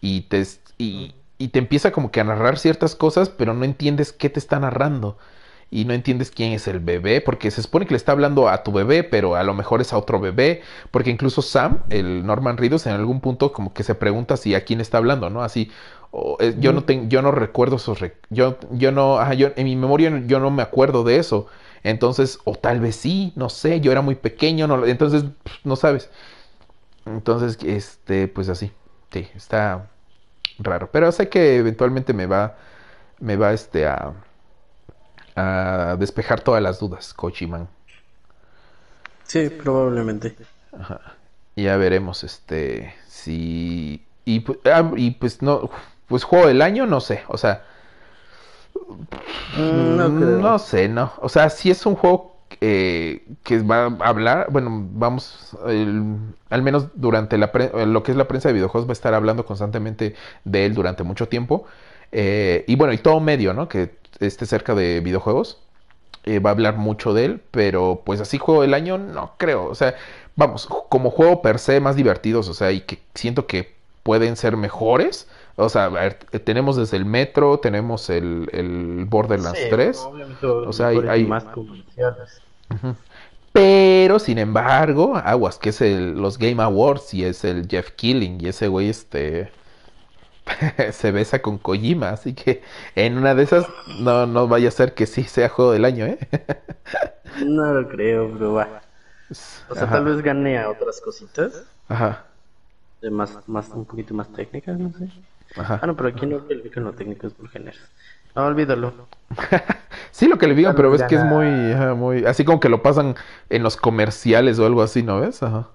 y te... Y, mm. Y te empieza como que a narrar ciertas cosas, pero no entiendes qué te está narrando. Y no entiendes quién es el bebé, porque se supone que le está hablando a tu bebé, pero a lo mejor es a otro bebé. Porque incluso Sam, el Norman Reedus, en algún punto como que se pregunta si a quién está hablando, ¿no? Así, oh, eh, yo, no te, yo no recuerdo esos... Rec- yo, yo no... Ajá, yo, en mi memoria yo no me acuerdo de eso. Entonces, o tal vez sí, no sé, yo era muy pequeño, no, entonces pff, no sabes. Entonces, este, pues así, sí, está... raro, pero sé que eventualmente me va me va este a, a despejar todas las dudas, Kojima. Sí, probablemente. Ajá. Ya veremos este si y, ah, y pues no pues juego del año, no sé, o sea, no, no sé, no, o sea, si es un juego eh, que va a hablar, bueno, vamos, el, al menos durante la pre- lo que es la prensa de videojuegos va a estar hablando constantemente de él durante mucho tiempo, eh, y bueno, y todo medio, ¿no?, que esté cerca de videojuegos, eh, va a hablar mucho de él, pero pues así juego del año no creo, o sea, vamos, como juego per se más divertidos, o sea, y que siento que pueden ser mejores. O sea, a ver, tenemos desde el Metro, tenemos el, el Borderlands sí, tres. Obviamente, o sea, hay, hay... más comerciales. Uh-huh. Pero, sin embargo, aguas, que es el, los Game Awards y es el Jeff Keighley y ese güey este se besa con Kojima. Así que en una de esas no, no vaya a ser que sí sea juego del año, ¿eh? No lo creo, pero va. O sea, ajá, tal vez gane a otras cositas. Ajá. De más, más, un poquito más técnicas, no sé. Ajá. Ah, no, pero aquí no califican los técnicos por géneros. No, olvídalo. Sí, lo que le digan, pero ves que es muy, ajá, muy... Así como que lo pasan en los comerciales o algo así, ¿no ves? Ajá.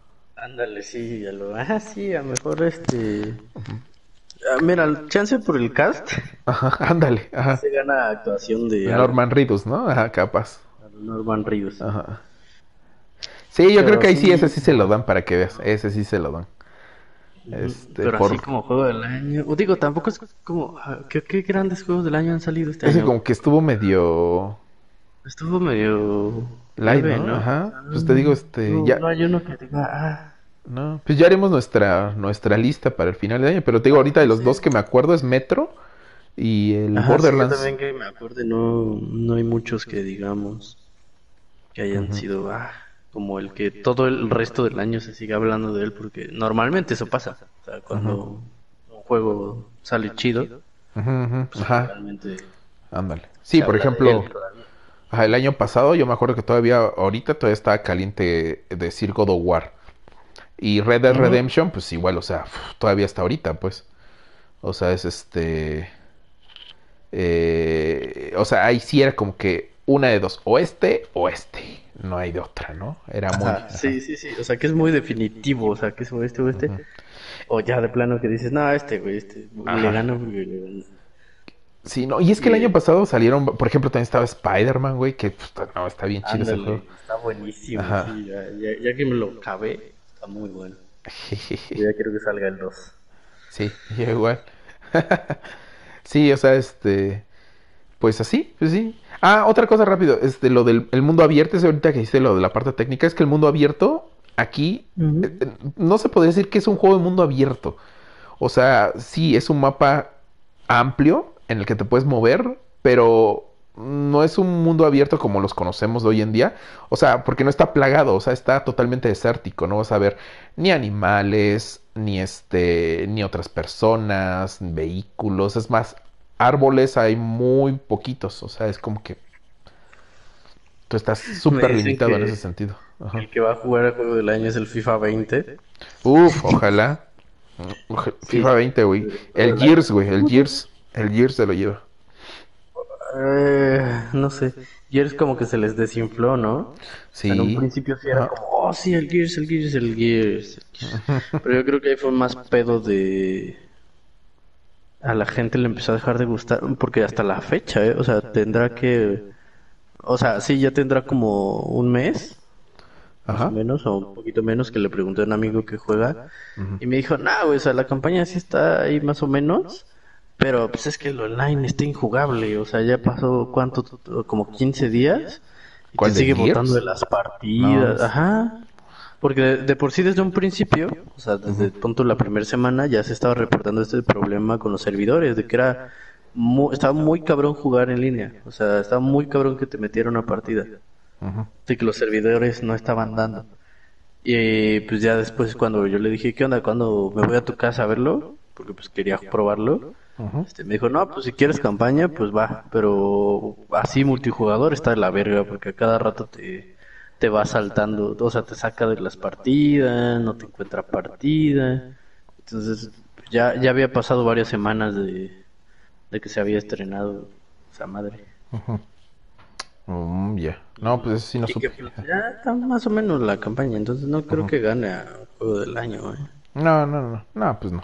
Ándale, sí, a lo... Ah, sí, a lo mejor este... Ah, mira, chance por el cast. Ajá, ándale. Ajá. Se gana actuación de... Norman Reedus, ¿no? Ajá, capaz. Norman Reedus. Ajá. Sí, yo pero creo que ahí sí, sí, ese sí se lo dan para que veas. Ese sí se lo dan. Este, pero por... así como juego del año... O digo, tampoco es como... ¿Qué, qué grandes juegos del año han salido este es año? Es como que estuvo medio... Estuvo medio... Light, leve, ¿no? ¿no? Ajá. Pues te digo, este... No, ya... no hay uno que tenga... Ah. No, pues ya haremos nuestra nuestra lista para el final de año, pero te digo, ahorita de los sí. dos que me acuerdo es Metro y el Ajá, Borderlands. Sí, yo también que me acuerdo, no, no hay muchos que digamos que hayan uh-huh. sido ah, como el que todo el resto del año se siga hablando de él, porque normalmente eso pasa, o sea, cuando uh-huh. un juego sale chido, uh-huh. pues Ajá. realmente... Ándale. Sí, por ejemplo... Ajá, el año pasado yo me acuerdo que todavía, ahorita todavía estaba caliente decir God of War. Y Red Dead Redemption, pues igual, o sea, todavía hasta ahorita, pues. O sea, es este... Eh, o sea, ahí sí era como que una de dos, o este o este. No hay de otra, ¿no? Era muy... Ajá, sí, ajá. sí, sí, o sea, que es muy definitivo, o sea, que es o este o este. Uh-huh. O ya de plano que dices, no, este, güey, este, ajá. le gano porque le gano. Sí, no, y es que el año pasado salieron, por ejemplo, también estaba Spider-Man, güey, que pues, no, está bien chido ese juego. Está buenísimo, ajá. sí, ya, ya, ya que me lo acabé... Muy bueno. Yo ya quiero que salga el dos. Sí, yo igual. Sí, o sea, este... Pues así, pues sí. Ah, otra cosa rápido. Este, lo del el mundo abierto, es ahorita que hiciste lo de la parte técnica, es que el mundo abierto, aquí, uh-huh. eh, no se podría decir que es un juego de mundo abierto. O sea, sí, es un mapa amplio en el que te puedes mover, pero... no es un mundo abierto como los conocemos de hoy en día, o sea, porque no está plagado, o sea, está totalmente desértico, no vas a ver ni animales, ni este, ni otras personas, vehículos, es más, árboles hay muy poquitos, o sea, es como que tú estás súper limitado en ese sentido. Ajá. El que va a jugar el juego del año es el FIFA veinte. Uf, ojalá. FIFA veinte, güey. El Gears, güey, el Gears, el Gears se lo lleva. Eh, no sé, Gears como que se les desinfló, ¿no? Sí. En un principio sí era como, oh sí, el Gears, el Gears, el Gears, el Gears. Pero yo creo que ahí fue más pedo de... A la gente le empezó a dejar de gustar, porque hasta la fecha, ¿eh? O sea, tendrá que... O sea, sí, ya tendrá como un mes, Ajá. más o menos, o un poquito menos, que le pregunté a un amigo que juega. Uh-huh. Y me dijo, no, nah, o sea, la campaña sí está ahí más o menos... Pero pues es que el online está injugable, o sea, ya pasó, ¿cuánto? Como quince días, y te sigue botando de las partidas, no. ajá, porque de, de por sí desde un principio, o sea, desde uh-huh. punto la primera semana ya se estaba reportando este problema con los servidores, de que era, muy, estaba muy cabrón jugar en línea, o sea, estaba muy cabrón que te metiera una partida, uh-huh. así que los servidores no estaban dando, y pues ya después cuando yo le dije, ¿qué onda? ¿Cuándo me voy a tu casa a verlo? Porque pues quería probarlo. Uh-huh. Este, me dijo, no, pues si quieres campaña, pues va, pero así multijugador está de la verga, porque a cada rato te, te va saltando, o sea, te saca de las partidas, no te encuentra partida, entonces ya, ya había pasado varias semanas de, de que se había estrenado esa madre. Uh-huh. Um, ya, yeah. No, pues sí no supe. Pues, ya está más o menos la campaña, entonces no creo uh-huh. que gane a juego del año, ¿eh? No, no, no, no, pues no.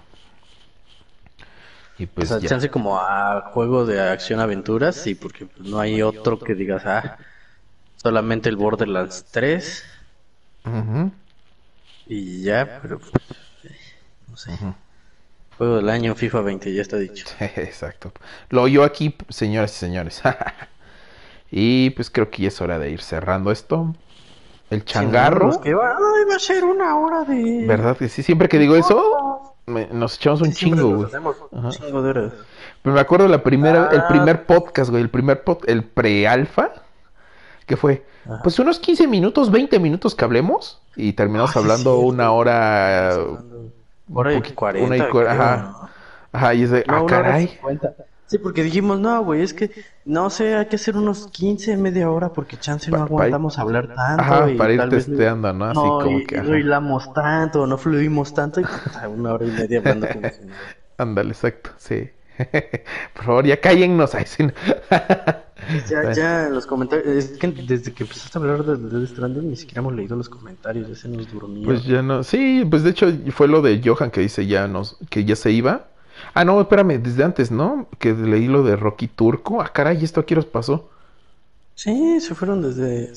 Y pues o sea, chance como a juego de acción-aventuras, sí, porque pues, no hay otro que digas, ah, solamente el Borderlands tres. Uh-huh. Y ya, pero pues, no sé. Uh-huh. Juego del año FIFA veinte, ya está dicho. Exacto. Lo oyó aquí, señoras y señores. Y pues creo que ya es hora de ir cerrando esto. El changarro. Sí, que va, va a ser una hora de... ¿Verdad que sí? Siempre que digo eso... Me, nos echamos un sí, chingo, güey. Un chingo de horas. Pero me acuerdo la primera, ah, el primer podcast, güey, el primer pod, el pre-alfa, que fue, ajá. pues unos quince minutos, veinte minutos que hablemos, y terminamos ah, hablando sí, una hora... Hora y cuarenta. Una y cuarenta, ajá. Ajá, y es de, no, ah, caray. Sí, porque dijimos, no, güey, es que, no sé, hay que hacer unos quince, media hora, porque chance pa- no aguantamos pa- hablar tanto. Ajá, y para ir testeando, ¿no? Así no, como y, que... No, hilamos tanto, no fluimos tanto, y una hora y media hablando. Ándale, exacto, sí. Por favor, ya cállennos. Ya, ya, los comentarios. Es que desde que empezaste a hablar de Death Stranding ni siquiera hemos leído los comentarios, ya se nos durmió. Pues ya no, sí, pues de hecho fue lo de Johan que dice ya nos, que ya se iba. Ah, no, espérame, desde antes, ¿no? Que leí lo de Rocky Turco. Ah, caray, ¿esto aquí nos pasó? Sí, se fueron desde...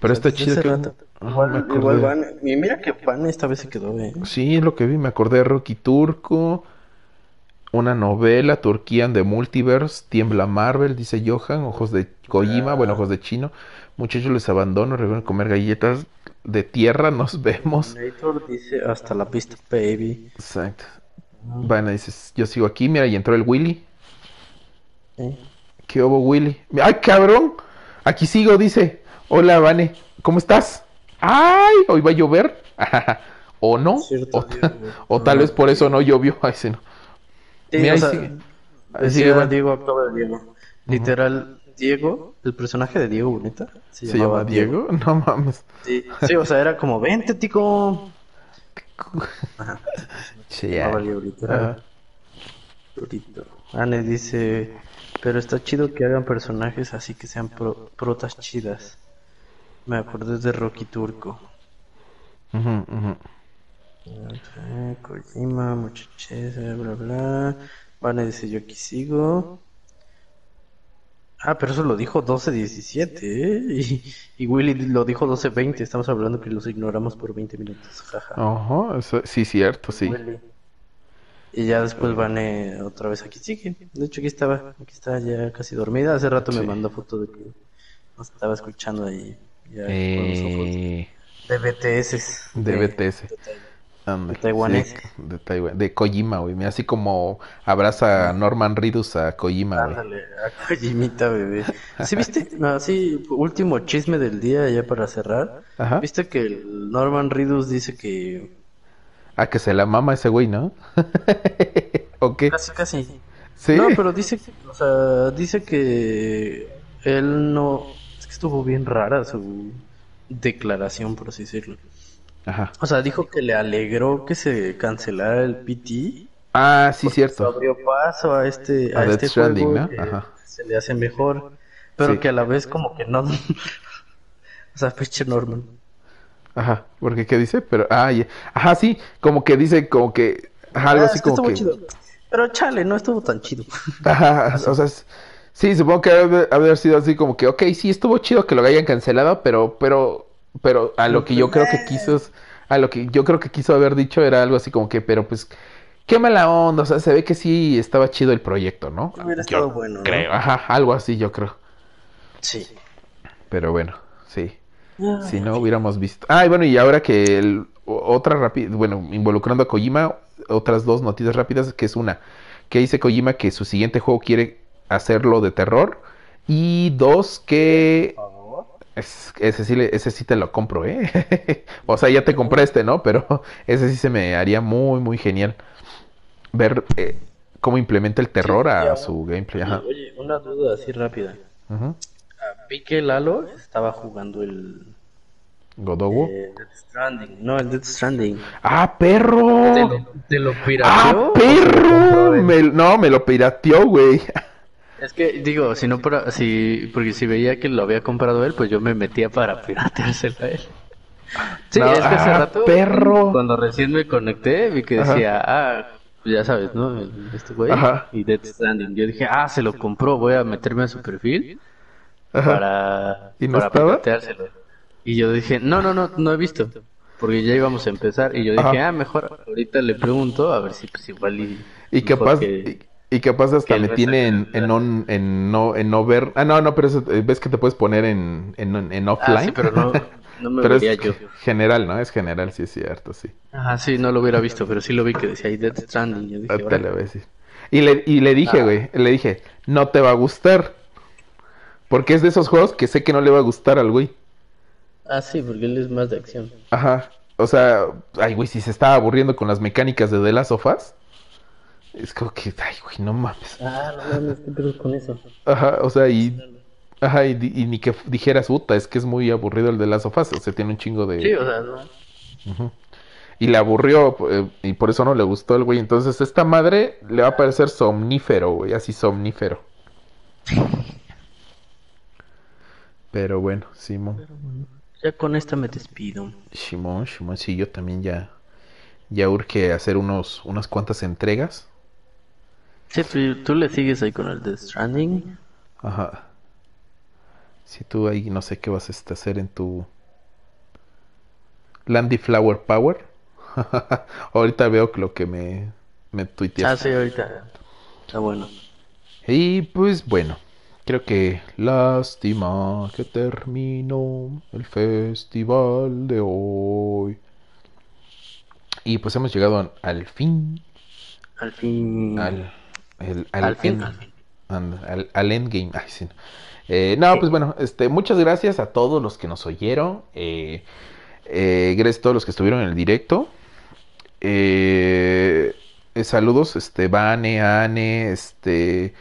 Pero o sea, está chido que... oh, igual, igual Van, mira que Van esta vez se quedó bien. Sí, es lo que vi, me acordé de Rocky Turco. Una novela, Turquía en The Multiverse, Tiembla Marvel, dice Johan, Ojos de Kojima, ah. bueno, Ojos de Chino. Muchachos, les abandono, recuerden comer galletas de tierra, nos vemos. Terminator dice, hasta la pista, baby. Exacto. Ah. Van, dices, yo sigo aquí, mira, y entró el Willy. ¿Eh? ¿Qué hubo, Willy? ¡Ay, cabrón! Aquí sigo, dice. Hola, Vane, ¿cómo estás? ¡Ay! ¿Hoy va a llover? ¿O no? Cierto, o, ta- o tal vez por eso no llovió. Ay, sí, no. Sí, mira, ahí sea, sigue. Ahí sigue bueno. Diego actuaba de Diego. Uh-huh. Literal, Diego, el personaje de Diego Boneta. ¿Se, ¿Se llama Diego? Diego? No mames. Sí, sí, o sea, era como, vente, tico. Sí, ya. Vane dice, pero está chido que hagan personajes así que sean pro- protas chidas. Me acordé de Rocky Turco. Uh-huh, uh-huh. Okay, Kojima, muchachos, bla, bla. Van a decir, yo aquí sigo. Ah, pero eso lo dijo doce diecisiete, ¿eh? Y, y Willy lo dijo doce veinte. Estamos hablando que los ignoramos por veinte minutos. Jaja. Ajá, eso, sí, cierto, sí. Willy. Y ya después van eh, otra vez aquí sigue. De hecho, aquí estaba. Aquí estaba ya casi dormida. Hace rato sí. Me mandó foto de que nos estaba escuchando ahí. Ya, eh... de B T S, de B T S, de taiwanés, de Taiwán, de Kojima, güey, así como abraza a Norman Reedus a Kojima. Ándale, a Kojimita, bebé. ¿Sí viste? Así último chisme del día ya para cerrar. Ajá. ¿Viste que el Norman Reedus dice que ah que se la mama ese güey, ¿no? ¿O qué? Casi, casi. Sí. No, pero dice, o sea, dice que él no. Estuvo bien rara su declaración, por así decirlo. Ajá. O sea, dijo que le alegró que se cancelara el P T. Ah, sí, cierto. Abrió paso a este, a a este juego, ¿no? Que ajá. Se le hace mejor, pero sí. Que a la vez como que no. O sea, pinche Norman. Ajá, porque ¿qué dice? Pero ah, yeah. Ajá, sí, como que dice como que algo ah, así como que. Chido. Pero chale, no estuvo tan chido. Ajá, o sea, es... Sí, supongo que debe haber sido así como que, ok, sí, estuvo chido que lo hayan cancelado, pero, pero, pero a lo que yo creo que quiso, a lo que yo creo que quiso haber dicho era algo así como que, pero pues, qué mala onda, o sea, se ve que sí estaba chido el proyecto, ¿no? Hubiera estado bueno, creo, ¿no? Ajá, algo así yo creo. Sí. Pero bueno, sí. Ah, si no hubiéramos visto. Ah, y bueno, y ahora que el, otra rápida, bueno, involucrando a Kojima, otras dos noticias rápidas, que es una, que dice Kojima que su siguiente juego quiere hacerlo de terror. Y dos, que es, ese, sí le, ese sí te lo compro, ¿eh? O sea, ya te compré este, ¿no? Pero ese sí se me haría muy, muy genial ver eh, cómo implementa el terror sí, a su gameplay. Ajá. Oye, una duda así rápida. Uh-huh. Vi que Lalo estaba jugando el... ¿Godogo? Eh, Death Stranding. No, el Death Stranding. ¡Ah, perro! ¿Te lo, te lo pirateó? ¡Ah, perro! Me, no, me lo pirateó, güey. Es que, digo, si no, para, si, porque si veía que lo había comprado él, pues yo me metía para pirateárselo a él. Sí, no, es que ah, hace rato, perro. Cuando recién me conecté, vi que decía, ajá. Ah, ya sabes, ¿no? Este güey, ajá. Y Death Stranding. Yo dije, ah, se lo compró, voy a meterme a su perfil ajá. para, ¿y no para pirateárselo? Y yo dije, no, no, no, no he visto, porque ya íbamos a empezar. Y yo dije, ajá. Ah, mejor ahorita le pregunto, a ver si pues igual y... Y capaz... Que... Y capaz hasta me tiene en, en, on, en, no, en no ver... Ah, no, no, pero eso, ves que te puedes poner en, en, en offline. Ah, sí, pero no, no me vería yo. General, ¿no? Es general, sí es cierto, sí. Ajá, sí, no lo hubiera visto, pero sí lo vi que decía ahí Death Stranding. Yo dije, ah, te lo voy a decir. Y le, y le dije, güey, ah. le dije, no te va a gustar. Porque es de esos juegos que sé que no le va a gustar al güey. Ah, sí, porque él es más de acción. Ajá, o sea, ay, güey, si se estaba aburriendo con las mecánicas de The Last of Us... Es como que, ay, güey, no mames. Ah, no mames, ¿qué pedo con eso? Ajá, o sea, y... Ajá, y, y ni que dijeras, puta, es que es muy aburrido el de Last of Us. O sea, tiene un chingo de... Sí, o sea, no. Uh-huh. y le aburrió, eh, y por eso no le gustó el güey. Entonces esta madre le va a parecer somnífero, güey, así somnífero. Pero bueno, Simón. Pero bueno, ya con esta me despido. Simón, Simón, sí, yo también ya, ya urge hacer unos, unas cuantas entregas. Sí, pero tú le sigues ahí con el Death Stranding. Ajá. Si sí, tú ahí no sé qué vas a hacer en tu... Landy Flower Power. Ahorita veo lo que me, me tuiteaste. Ah, sí, ahorita. Está bueno. Y pues bueno, creo que lástima que terminó el festival de hoy. Y pues hemos llegado al fin. Al fin. Al, el, al, al fin. End, al, fin. And, al, al endgame. Ay, sí. eh, no, sí. Pues bueno, este, muchas gracias a todos los que nos oyeron. Eh, eh, gracias a todos los que estuvieron en el directo. Eh, eh, saludos, este, Vane, Ane, este...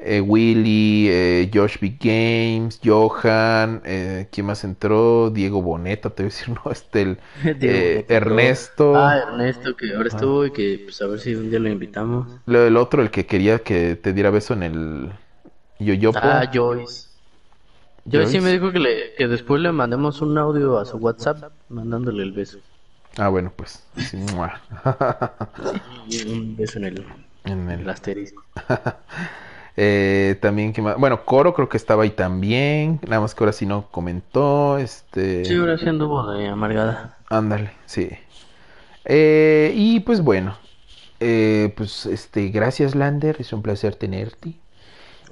Eh, Willy, eh, Josh Big Games, Johan, eh, ¿quién más entró? Diego Boneta, te voy a decir, no, este, el, eh, Ernesto. Ah, Ernesto, que ahora estuvo ah. y que, pues, a ver si un día lo invitamos. Lo, el otro, el que quería que te diera beso en el yoyopo. Ah, Joyce. Joyce sí me dijo que, le, que después le mandemos un audio a su WhatsApp mandándole el beso. Ah, bueno, pues, sí, sí, un beso en el, en el... el asterisco. Eh, también que más, bueno, Coro creo que estaba ahí también, nada más que ahora sí no comentó, este... Sí, ahora sí anduvo de amargada. Ándale, sí. Eh, y pues bueno, eh, pues este, gracias Lander, es un placer tenerte.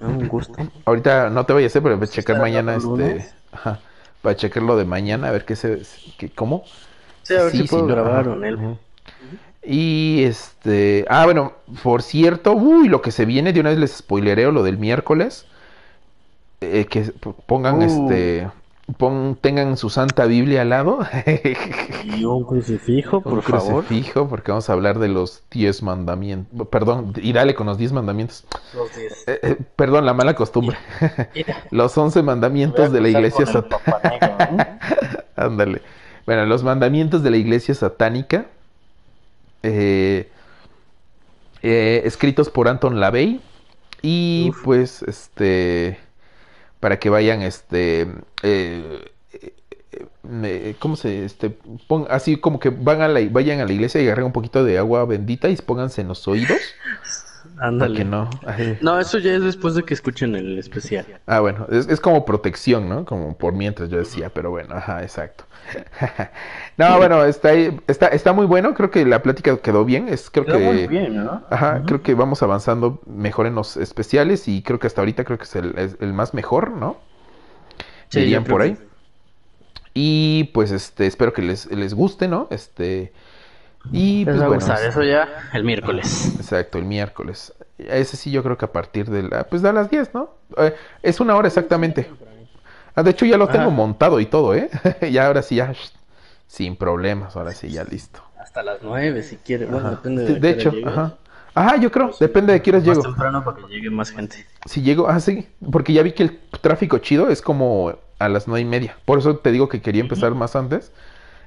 Un gusto. Ahorita no te voy a hacer, pero voy a checar mañana, este, ajá, para checar lo de mañana, a ver qué se, qué, cómo. Sí, a ver sí, si puedo si no, grabar o no. Y este... Ah, bueno, por cierto... Uy, lo que se viene... De una vez les spoilereo lo del miércoles. Eh, que pongan uh. este... Pon, tengan su santa Biblia al lado. Y un crucifijo, por un favor. Un crucifijo, porque vamos a hablar de los diez mandamientos. Perdón, y dale con los diez mandamientos. Los diez. Eh, eh, perdón, la mala costumbre. Los once mandamientos de la iglesia satánica. Ándale. ¿eh? Bueno, los mandamientos de la iglesia satánica... Eh, eh, escritos por Anton LaVey. Y Uf. pues este para que vayan este eh, eh, eh, cómo se este pon, así como que van a la, vayan a la iglesia y agarren un poquito de agua bendita y pónganse en los oídos. Ándale. Que no, ay. no, eso ya es después de que escuchen el especial. Ah, bueno, es, es como protección, ¿no? Como por mientras yo decía, pero bueno, ajá, exacto. No, bueno, está, ahí, está está muy bueno, creo que la plática quedó bien. Es, creo quedó que, muy bien, ¿no? Ajá, uh-huh. Creo que vamos avanzando mejor en los especiales y creo que hasta ahorita creo que es el, es el más mejor, ¿no? Sí, dirían por ahí. Sí. Y pues este espero que les, les guste, ¿no? Este... Y pues, bueno, usar, eso ya el miércoles. Exacto, el miércoles. Ese sí yo creo que a partir de la... Pues da las diez, ¿no? Eh, es una hora exactamente. Ah, de hecho ya lo tengo Ajá. montado y todo, ¿eh? Ya ahora sí ya... Sin problemas, ahora sí ya listo. Hasta las nueve si quieres. Bueno, depende de, de, de hecho, llegue. ajá. Ajá, yo creo, sí, depende de quién llego. Más temprano para que llegue más gente. Si llego, ah, sí, porque ya vi que el tráfico chido es como a las nueve y media. Por eso te digo que quería empezar uh-huh. más antes.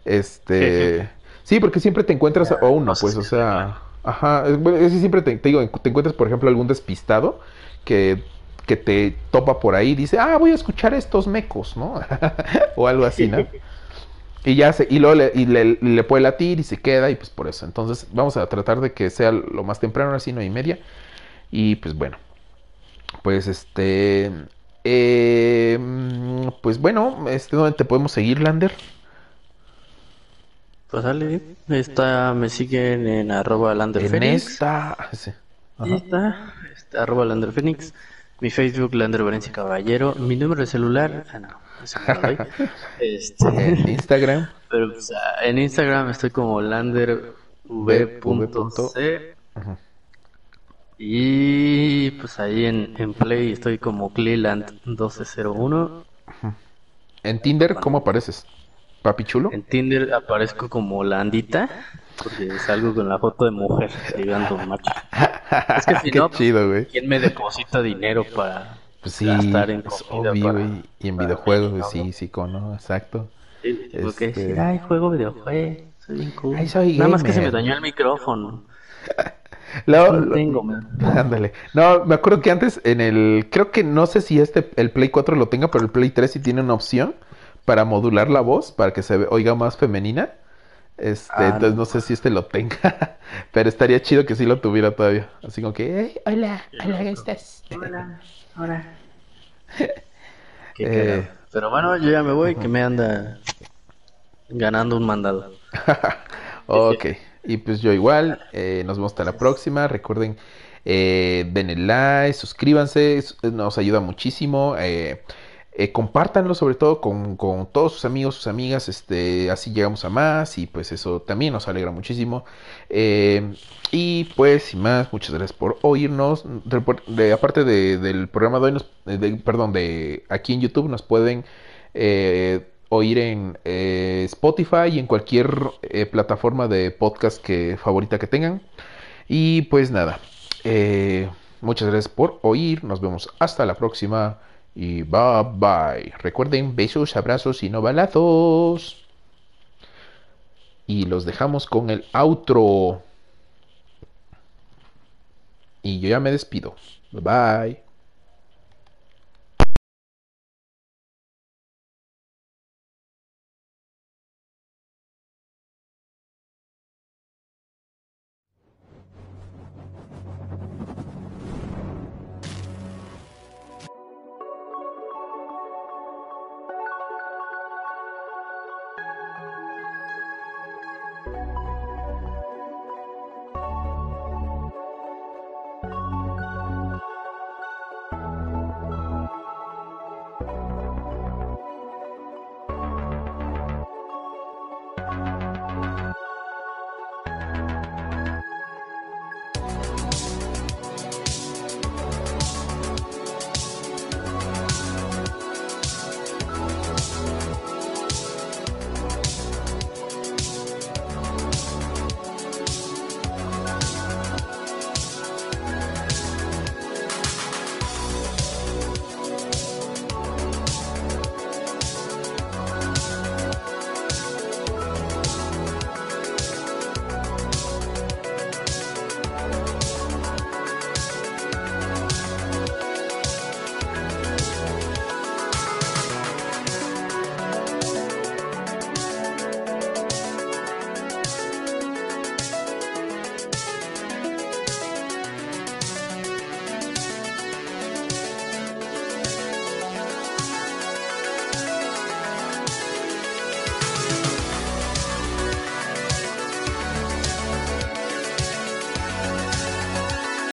Este... Jeje. Sí, porque siempre te encuentras a uno, pues, o sea... Ajá, es que siempre te, te digo, te encuentras, por ejemplo, algún despistado que, que te topa por ahí y dice... Ah, voy a escuchar estos mecos, ¿no? O algo así, ¿no? Y ya se... Y luego le, y le, le puede latir y se queda y pues por eso. Entonces, vamos a tratar de que sea lo más temprano, así nueve y media. Y pues bueno. Pues este... Eh, pues bueno, este, ¿dónde te podemos seguir, Lander? Pues dale, esta me siguen en arroba landerfenix. En esta, sí. Esta, esta, arroba landerfenix. Mi Facebook, Lander Valencia Caballero. Mi número de celular, ah, no, eso no lo doy. Este, en Instagram. Pero pues, en Instagram estoy como landerv.c. Y pues ahí en, en Play estoy como cleland doce cero uno. En Tinder, ¿cómo apareces? Papi chulo. En Tinder aparezco como Landita, porque salgo con la foto de mujer, ligando macho. Es que si Qué no, chido, güey. ¿Quién me deposita dinero para pues sí, gastar en comida? Obvio, para, y en videojuegos, sí, sí, ¿no? Exacto. Sí, este... Ay, juego videojuegos. Está bien cool. Ay, soy Nada gamer. Más que se me dañó el micrófono. Lo, no tengo, man. Ándale. No, me acuerdo que antes en el... Creo que no sé si este el Play cuatro lo tenga, pero el Play tres sí tiene una opción para modular la voz, para que se oiga más femenina. Este, ah, entonces no. no sé si este lo tenga, pero estaría chido que sí lo tuviera todavía. Así como que... Ay, hola, hola, ¿cómo estás? Hola, hola. eh, pero bueno, yo ya me voy, uh-huh. que me anda ganando un mandado. Ok. Y pues yo igual, eh, nos vemos hasta la próxima. Recuerden, eh, denle like, suscríbanse, nos ayuda muchísimo. Eh, eh, compártanlo sobre todo con, con todos sus amigos, sus amigas, este, así llegamos a más y pues eso también nos alegra muchísimo. Eh, y pues sin más, muchas gracias por oírnos. De, de, aparte de, del programa de hoy, nos, de, perdón, de aquí en YouTube nos pueden... Eh, oír en eh, Spotify y en cualquier eh, plataforma de podcast que favorita que tengan. Y pues nada, eh, muchas gracias por oír, nos vemos hasta la próxima y bye bye. Recuerden, besos, abrazos y no balazos. Y los dejamos con el outro. Y yo ya me despido. Bye bye.